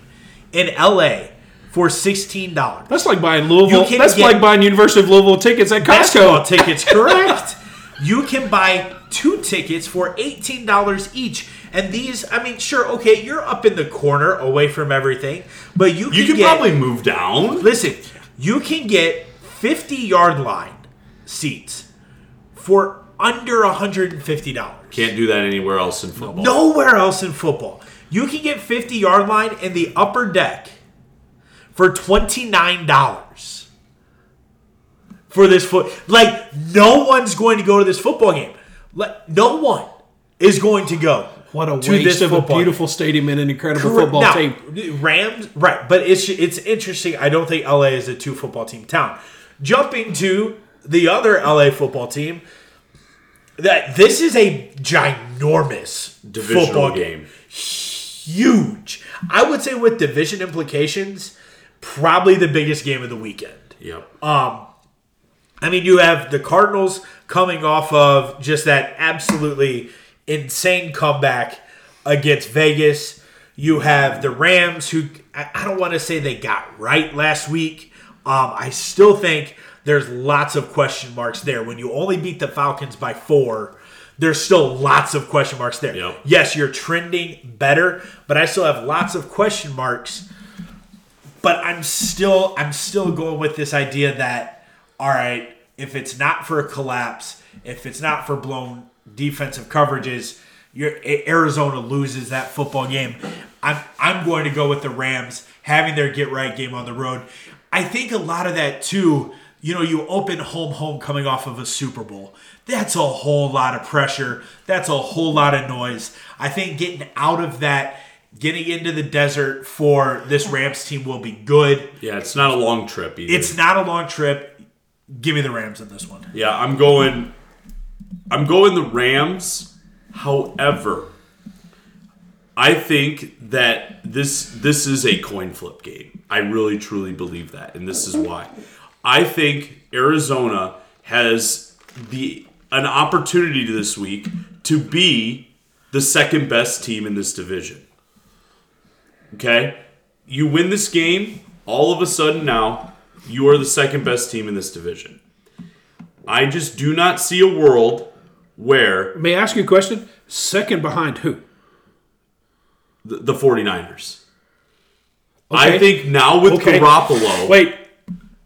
in L A for sixteen dollars. That's like buying Louisville. That's like buying University of Louisville tickets at Costco. Basketball tickets, correct. You can buy two tickets for eighteen dollars each. And these, I mean, sure, okay, you're up in the corner away from everything, but you can You can get, probably move down. Listen, you can get fifty-yard line seats for under one hundred fifty dollars. Can't do that anywhere else in football. Nowhere else in football. You can get fifty-yard line in the upper deck for twenty-nine dollars for this foot. Like, no one's going to go to this football game. Like, no one is going to go. What a to waste this of a beautiful game. Stadium and an incredible Correct. Football now, team. Rams, right. But it's it's interesting. I don't think L A is a two-football team town. Jumping to the other L A football team, that this is a ginormous divisional football game. game. Huge. I would say with division implications, probably the biggest game of the weekend. Yep. Um, I mean, you have the Cardinals coming off of just that absolutely insane comeback against Vegas. You have the Rams, who I don't want to say they got right last week. Um, I still think there's lots of question marks there. When you only beat the Falcons by four, there's still lots of question marks there. Yep. Yes, you're trending better, but I still have lots of question marks. But I'm still, I'm still going with this idea that, all right, if it's not for a collapse, if it's not for blown defensive coverages, Your, Arizona loses that football game. I'm I'm going to go with the Rams having their get right game on the road. I think a lot of that too. You know, you open home home coming off of a Super Bowl. That's a whole lot of pressure. That's a whole lot of noise. I think getting out of that, getting into the desert for this Rams team will be good. Yeah, it's not a long trip either. It's not a long trip. Give me the Rams in this one. Yeah, I'm going. I'm going the Rams. However, I think that this this is a coin flip game. I really, truly believe that, and this is why. I think Arizona has the an opportunity this week to be the second best team in this division. Okay? You win this game, all of a sudden now, you are the second best team in this division. I just do not see a world where... May I ask you a question? Second behind who? The, the 49ers. Okay. I think now with okay. Garoppolo... Wait.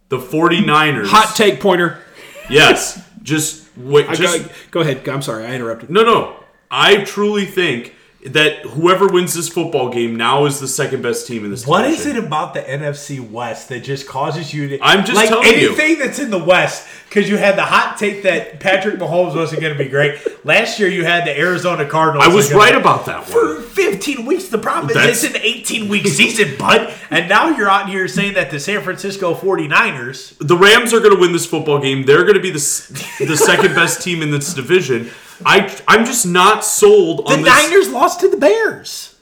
The 49ers... Hot take pointer. Yes. Just... wait. Just, got, go ahead. I'm sorry. I interrupted. No, no. I truly think that whoever wins this football game now is the second best team in this division. What is it about the N F C West that just causes you to... I'm just like telling anything you. Anything that's in the West, because you had the hot take that Patrick Mahomes wasn't going to be great. Last year you had the Arizona Cardinals. I was gonna, right about that one. For fifteen weeks. The problem is that's... it's an eighteen-week season, bud. And now you're out here saying that the San Francisco 49ers... The Rams are going to win this football game. They're going to be the, the second best team in this division. I, I'm just not sold on the this. The Niners lost to the Bears.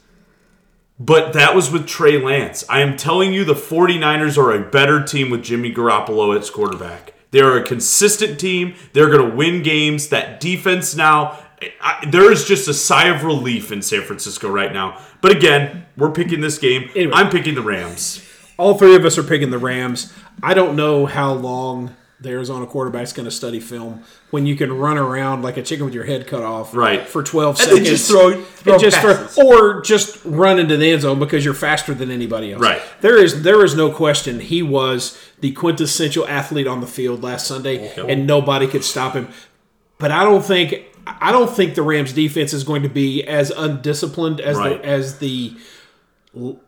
But that was with Trey Lance. I am telling you the 49ers are a better team with Jimmy Garoppolo as quarterback. They are a consistent team. They're going to win games. That defense now, I, there is just a sigh of relief in San Francisco right now. But again, we're picking this game. Anyway, I'm picking the Rams. All three of us are picking the Rams. I don't know how long the Arizona quarterback's going to study film when you can run around like a chicken with your head cut off right. for twelve and seconds. Just throw, throw and just throw, or just run into the end zone because you're faster than anybody else. Right. There is there is no question he was the quintessential athlete on the field last Sunday, okay. and nobody could stop him. But I don't think I don't think the Rams defense is going to be as undisciplined as right. the, as the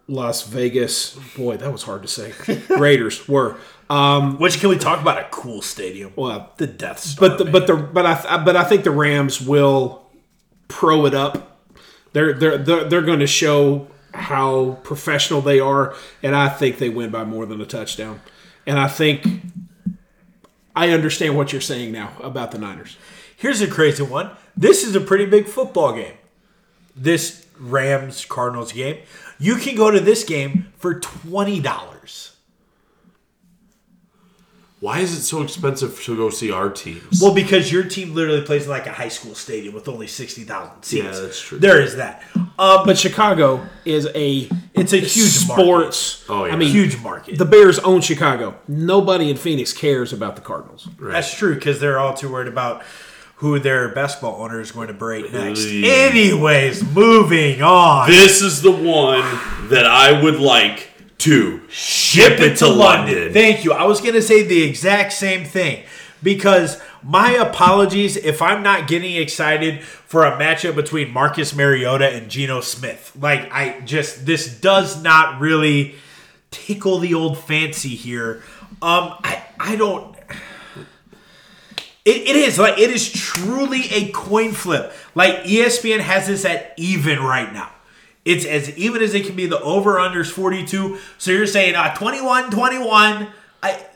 Las Vegas. Boy, that was hard to say. Raiders were. Um, Which can we talk about a cool stadium? Well, the Death Star. But the, but the but I but I think the Rams will pro it up. They're they're they're, they're going to show how professional they are, and I think they win by more than a touchdown. And I think I understand what you're saying now about the Niners. Here's a crazy one. This is a pretty big football game. This Rams Cardinals game. You can go to this game for twenty dollars. Why is it so expensive to go see our teams? Well, because your team literally plays in like a high school stadium with only sixty thousand seats. Yeah, that's true. There is that. Um, but Chicago is a it's a huge sports. Market. Oh yeah, I mean, huge market. The Bears own Chicago. Nobody in Phoenix cares about the Cardinals. Right. That's true because they're all too worried about who their basketball owner is going to berate next. Anyways, moving on. This is the one that I would like. To ship, ship it, it to London. London. Thank you. I was going to say the exact same thing because my apologies if I'm not getting excited for a matchup between Marcus Mariota and Geno Smith. Like, I just, this does not really tickle the old fancy here. Um, I, I don't, it, it is like, it is truly a coin flip. Like, E S P N has this at even right now. It's as even as it can be. The over-under's forty-two. So you're saying uh, twenty-one twenty-one. I,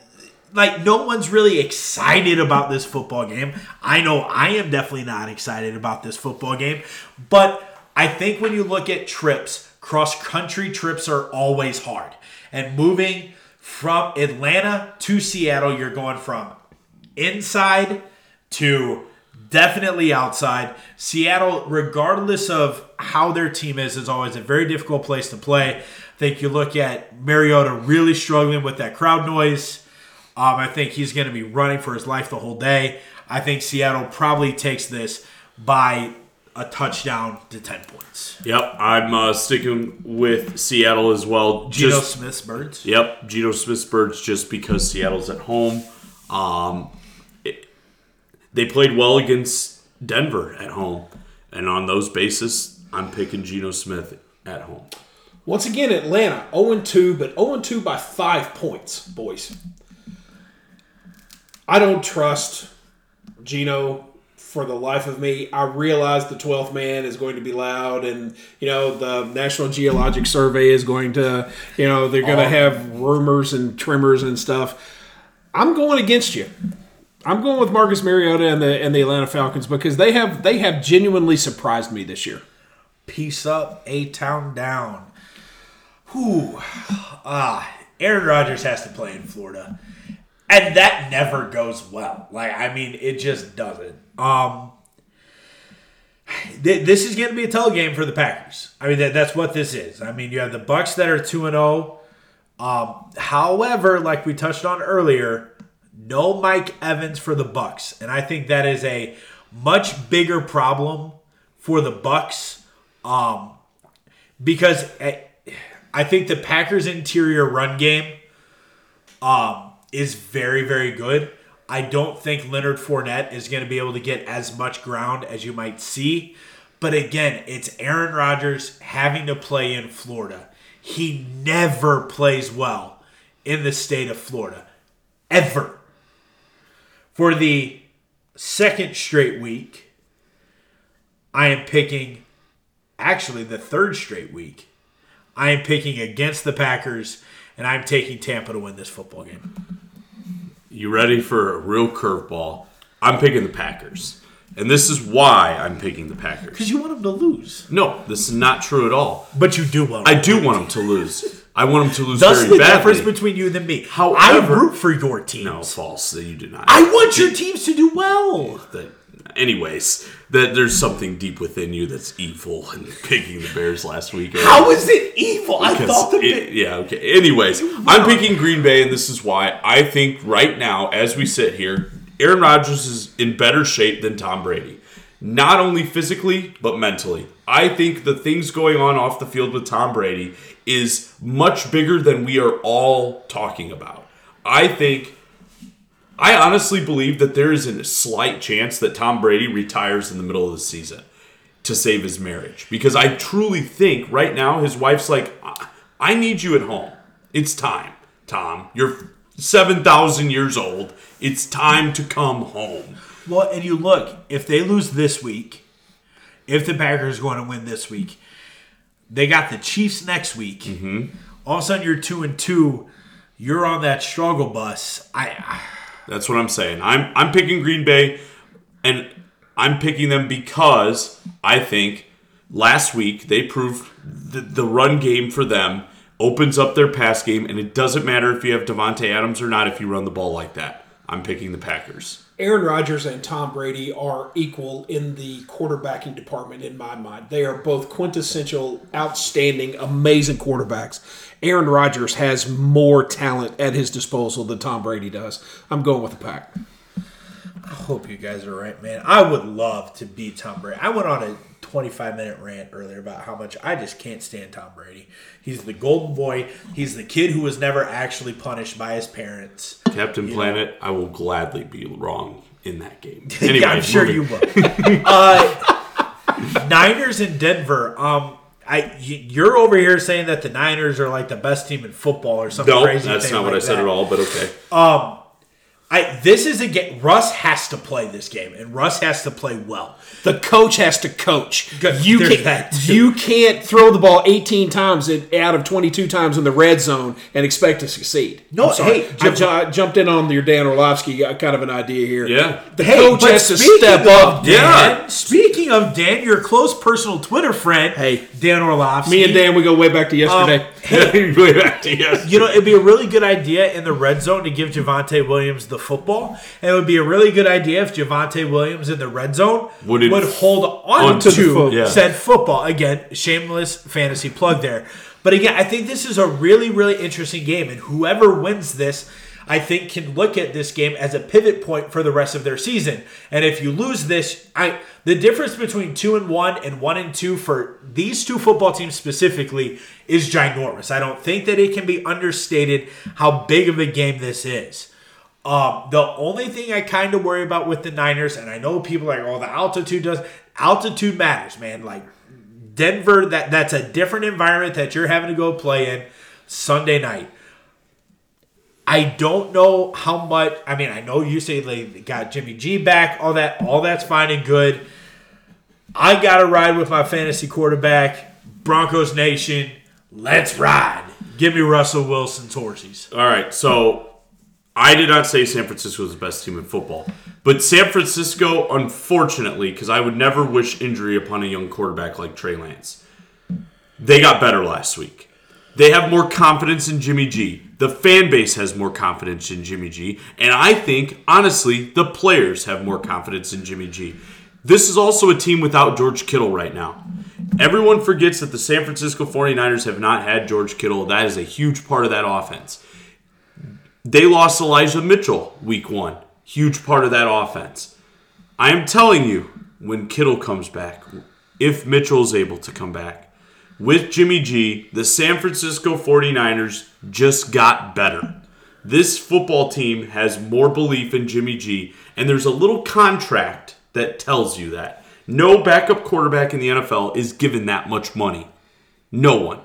like, no one's really excited about this football game. I know I am definitely not excited about this football game. But I think when you look at trips, cross-country trips are always hard. And moving from Atlanta to Seattle, you're going from inside to definitely outside. Seattle, regardless of how their team is, is always a very difficult place to play. I think you look at Mariota really struggling with that crowd noise. Um, I think he's going to be running for his life the whole day. I think Seattle probably takes this by a touchdown to ten points. Yep, I'm uh, sticking with Seattle as well. Geno Smith's birds. Yep, Geno Smith's birds just because Seattle's at home. Um They played well against Denver at home. And on those bases, I'm picking Geno Smith at home. Once again, Atlanta, oh and two, but oh and two by five points, boys. I don't trust Geno for the life of me. I realize the twelfth man is going to be loud and, you know, the National Geologic Survey is going to, you know, they're going to have rumors and tremors and stuff. I'm going against you. I'm going with Marcus Mariota and the and the Atlanta Falcons because they have they have genuinely surprised me this year. Peace up, A-Town down. Whew. Ah, Aaron Rodgers has to play in Florida. And that never goes well. Like, I mean, it just doesn't. Um, th- this is going to be a tell game for the Packers. I mean, that, that's what this is. I mean, you have the Bucs that are two and oh. Um, however, like we touched on earlier, no Mike Evans for the Bucs, and I think that is a much bigger problem for the Bucs um, because I think the Packers' interior run game um, is very, very good. I don't think Leonard Fournette is going to be able to get as much ground as you might see But again, it's Aaron Rodgers having to play in Florida. He never plays well in the state of Florida. Ever. For the second straight week, I am picking, actually the third straight week, I am picking against the Packers, and I'm taking Tampa to win this football game. You ready for a real curveball? I'm picking the Packers. And this is why I'm picking the Packers. Because you want them to lose. No, this is not true at all. But you do want them I to do lose. want them to lose. I want them to lose That's very badly. That's the difference between you and me. However, I root for your teams. No, false. You do not. I want your teams to do well. The, anyways, that there's something deep within you that's evil in picking the Bears last weekend. How is it evil? Because I thought the Bears... Yeah, okay. Anyways, wow. I'm picking Green Bay, and this is why. I think right now, as we sit here... Aaron Rodgers is in better shape than Tom Brady. Not only physically, but mentally. I think the things going on off the field with Tom Brady is much bigger than we are all talking about. I think, I honestly believe that there is a slight chance that Tom Brady retires in the middle of the season to save his marriage. Because I truly think right now his wife's like, I need you at home. It's time, Tom. You're seven thousand years old. It's time to come home. Well, and you look, if they lose this week, if the Packers are going to win this week, they got the Chiefs next week. Mm-hmm. All of a sudden, you're two and two. You're on that struggle bus. I. I... That's what I'm saying. I'm I'm picking Green Bay, and I'm picking them because I think last week they proved the, the run game for them opens up their pass game, and it doesn't matter if you have Devontae Adams or not if you run the ball like that. I'm picking the Packers. Aaron Rodgers and Tom Brady are equal in the quarterbacking department in my mind. They are both quintessential, outstanding, amazing quarterbacks. Aaron Rodgers has more talent at his disposal than Tom Brady does. I'm going with the Pack. I hope you guys are right, man. I would love to beat Tom Brady. I went on a twenty-five minute rant earlier about how much I just can't stand Tom Brady. He's the golden boy. He's the kid who was never actually punished by his parents. Captain Planet, I will gladly be wrong in that game. Anyway, I'm sure moving. you will. uh, Niners in Denver. Um, I you're over here saying that the Niners are like the best team in football or something no, crazy. No, that's thing not like what I that. said at all. But okay. Um. I, this is a game. Russ has to play this game, and Russ has to play well. The coach has to coach. You can't, you can't throw the ball eighteen times in, out of twenty-two times in the red zone and expect to succeed. No, I'm sorry. Hey, I ju- jumped in on your Dan Orlovsky kind of an idea here. Yeah, the hey, coach has to step up. Dan, yeah. Speaking of Dan, your close personal Twitter friend, hey, Dan Orlovsky. Me and Dan, we go way back to yesterday. Um, hey, way back to yesterday. You know, it'd be a really good idea in the red zone to give Javonte Williams the football, and it would be a really good idea if Javonte Williams in the red zone would, would hold on, on to, to fo- yeah. said football. Again, shameless fantasy plug there. But again, I think this is a really, really interesting game, and whoever wins this, I think, can look at this game as a pivot point for the rest of their season. And if you lose this, I the difference between two and one and one and two for these two football teams specifically is ginormous. I don't think that it can be understated how big of a game this is. Um, the only thing I kind of worry about with the Niners, and I know people are like, oh, the altitude does. Altitude matters, man. Like Denver, that, that's a different environment that you're having to go play in Sunday night. I don't know how much. I mean, I know you say they got Jimmy G back, all that. All that's fine and good. I got to ride with my fantasy quarterback, Broncos Nation. Let's ride. Give me Russell Wilson's horses. All right, so... I did not say San Francisco is the best team in football. But San Francisco, unfortunately, because I would never wish injury upon a young quarterback like Trey Lance, they got better last week. They have more confidence in Jimmy G. The fan base has more confidence in Jimmy G. And I think, honestly, the players have more confidence in Jimmy G. This is also a team without George Kittle right now. Everyone forgets that the San Francisco forty-niners have not had George Kittle. That is a huge part of that offense. They lost Elijah Mitchell week one. Huge part of that offense. I am telling you, when Kittle comes back, if Mitchell is able to come back, with Jimmy G, the San Francisco forty-niners just got better. This football team has more belief in Jimmy G, and there's a little contract that tells you that. No backup quarterback in the N F L is given that much money. No one.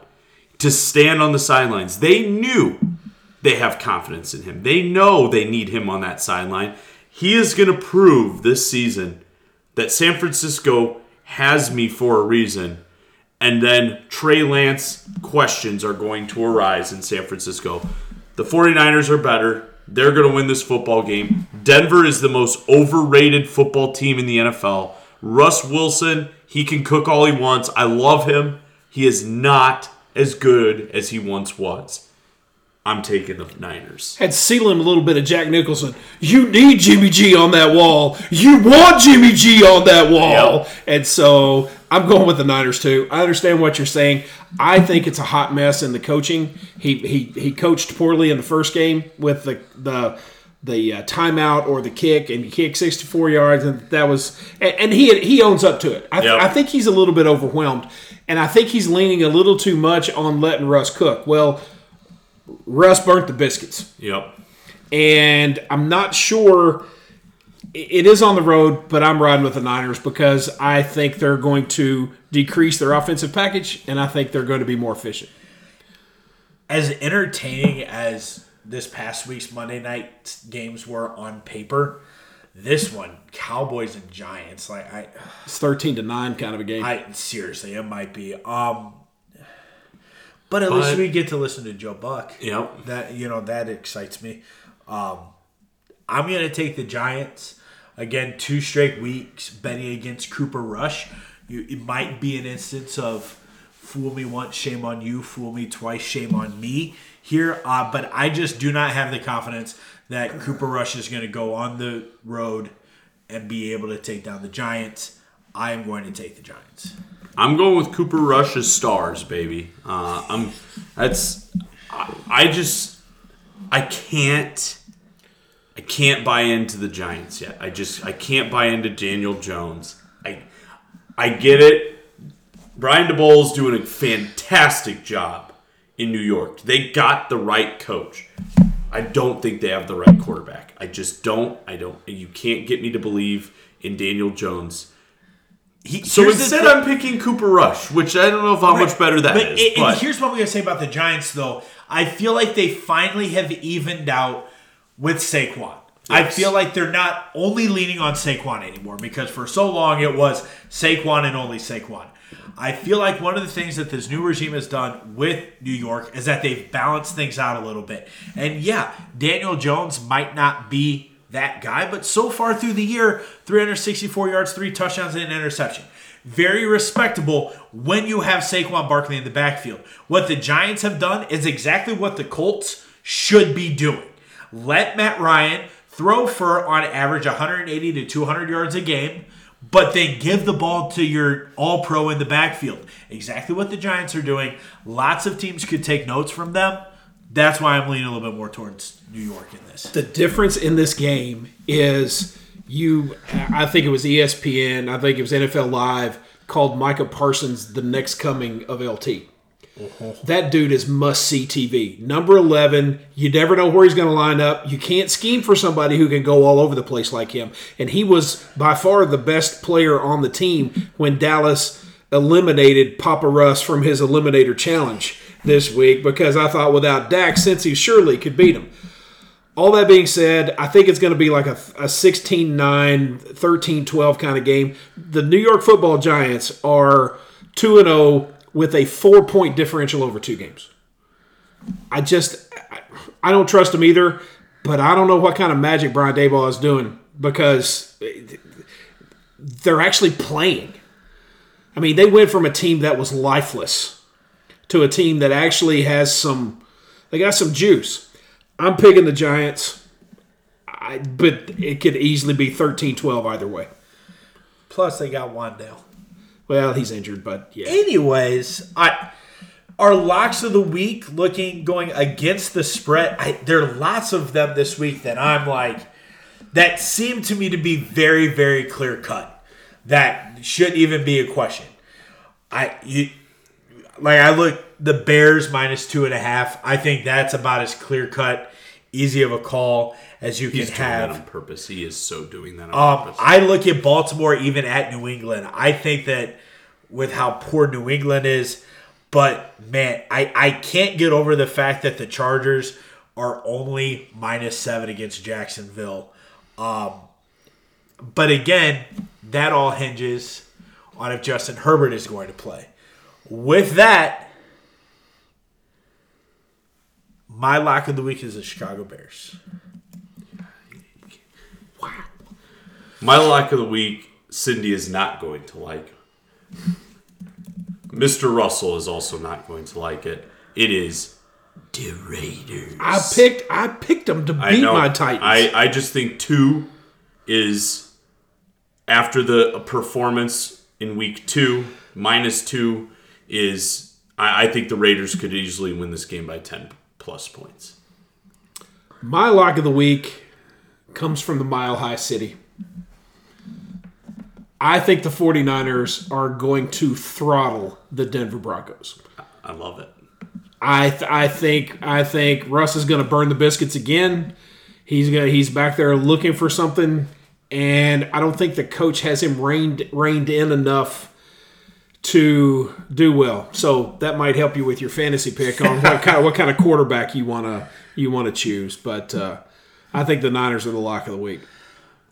To stand on the sidelines. They knew they have confidence in him. They know they need him on that sideline. He is going to prove this season that San Francisco has me for a reason. And then Trey Lance questions are going to arise in San Francisco. The 49ers are better. They're going to win this football game. Denver is the most overrated football team in the N F L. Russ Wilson, he can cook all he wants. I love him. He is not as good as he once was. I'm taking the Niners. Had Sealand a little bit of Jack Nicholson. You need Jimmy G on that wall. You want Jimmy G on that wall. Yep. And so I'm going with the Niners too. I understand what you're saying. I think it's a hot mess in the coaching. He he he coached poorly in the first game with the the the uh, timeout or the kick, and he kicked sixty-four yards, and that was and, and he he owns up to it. I, th- yep. I think he's a little bit overwhelmed, and I think he's leaning a little too much on letting Russ cook. Well, Russ burnt the biscuits. Yep. And I'm not sure. It is on the road, but I'm riding with the Niners because I think they're going to decrease their offensive package, and I think they're going to be more efficient. As entertaining as this past week's Monday night games were on paper, this one, Cowboys and Giants, like I, it's thirteen to nine kind of a game. I seriously, it might be. Um, But at but, least we get to listen to Joe Buck. Yep. That you know that excites me. Um, I'm gonna take the Giants again. Two straight weeks betting against Cooper Rush. You, it might be an instance of fool me once, shame on you. Fool me twice, shame on me. Here, uh, but I just do not have the confidence that Cooper Rush is gonna go on the road and be able to take down the Giants. I am going to take the Giants. I'm going with Cooper Rush as stars, baby. Uh, I'm. That's. I, I just. I can't. I can't buy into the Giants yet. I just. I can't buy into Daniel Jones. I. I get it. Brian DeBoer's doing a fantastic job in New York. They got the right coach. I don't think they have the right quarterback. I just don't. I don't. You can't get me to believe in Daniel Jones. He, so instead I'm picking Cooper Rush, which I don't know how right, much better that but is. It, but. And here's what we're going to say about the Giants, though. I feel like they finally have evened out with Saquon. Yes. I feel like they're not only leaning on Saquon anymore because for so long it was Saquon and only Saquon. I feel like one of the things that this new regime has done with New York is that they've balanced things out a little bit. And yeah, Daniel Jones might not be that guy, but so far through the year, three hundred sixty-four yards, three touchdowns, and an interception. Very respectable when you have Saquon Barkley in the backfield. What the Giants have done is exactly what the Colts should be doing. Let Matt Ryan throw for, on average, one hundred eighty to two hundred yards a game, but then give the ball to your all-pro in the backfield. Exactly what the Giants are doing. Lots of teams could take notes from them. That's why I'm leaning a little bit more towards New York in this. The difference in this game is you – I think it was E S P N, I think it was N F L Live, called Micah Parsons the next coming of L T. Uh-huh. That dude is must-see T V. Number eleven, you never know where he's going to line up. You can't scheme for somebody who can go all over the place like him. And he was by far the best player on the team when Dallas eliminated Papa Russ from his Eliminator Challenge this week because I thought without Dak, Cincy surely could beat him. All that being said, I think it's going to be like a, a sixteen nine, thirteen twelve kind of game. The New York football Giants are two and oh with a four-point differential over two games. I just – I don't trust them either, but I don't know what kind of magic Brian Daboll is doing because they're actually playing. I mean, they went from a team that was lifeless to a team that actually has some, they got some juice. I'm picking the Giants, I, but it could easily be thirteen twelve either way. Plus, they got Wandale. Well, he's injured, but yeah. Anyways, I our locks of the week looking going against the spread. I, there are lots of them this week that I'm like, that seem to me to be very, very clear cut. That shouldn't even be a question. I you. Like, I look, the Bears minus two and a half. I think that's about as clear-cut easy of a call as you He's can have. He's doing that on purpose. He is so doing that on um, purpose. I look at Baltimore even at New England. I think that with how poor New England is, but man, I, I can't get over the fact that the Chargers are only minus seven against Jacksonville. Um, but again, that all hinges on if Justin Herbert is going to play. With that, my lock of the week is the Chicago Bears. Wow. My lock of the week, Cindy is not going to like. Mister Russell is also not going to like it. It is the Raiders. I picked I picked them to beat my Titans. I, I just think two is, after the performance in week two, minus two is, I, I think the Raiders could easily win this game by ten plus points. My lock of the week comes from the Mile High City. I think the 49ers are going to throttle the Denver Broncos. I love it. I th- I think I think Russ is going to burn the biscuits again. He's gonna, he's back there looking for something, and I don't think the coach has him reined reined in enough to do well. So that might help you with your fantasy pick on what kind of, what kind of quarterback you wanna you wanna choose. But uh, I think the Niners are the lock of the week.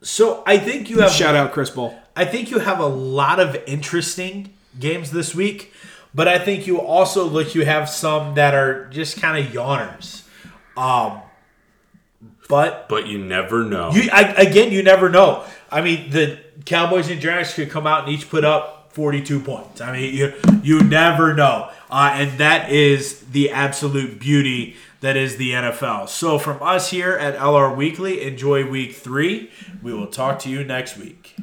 So I think you have shout out Chris Ball. I think you have a lot of interesting games this week, but I think you also look, you have some that are just kind of yawners. Um, but but you never know. You I, again, you never know. I mean, the Cowboys and Giants could come out and each put up forty-two points. I mean, you you never know, uh, and that is the absolute beauty that is the N F L. So from us here at L R Weekly, enjoy Week Three. We will talk to you next week.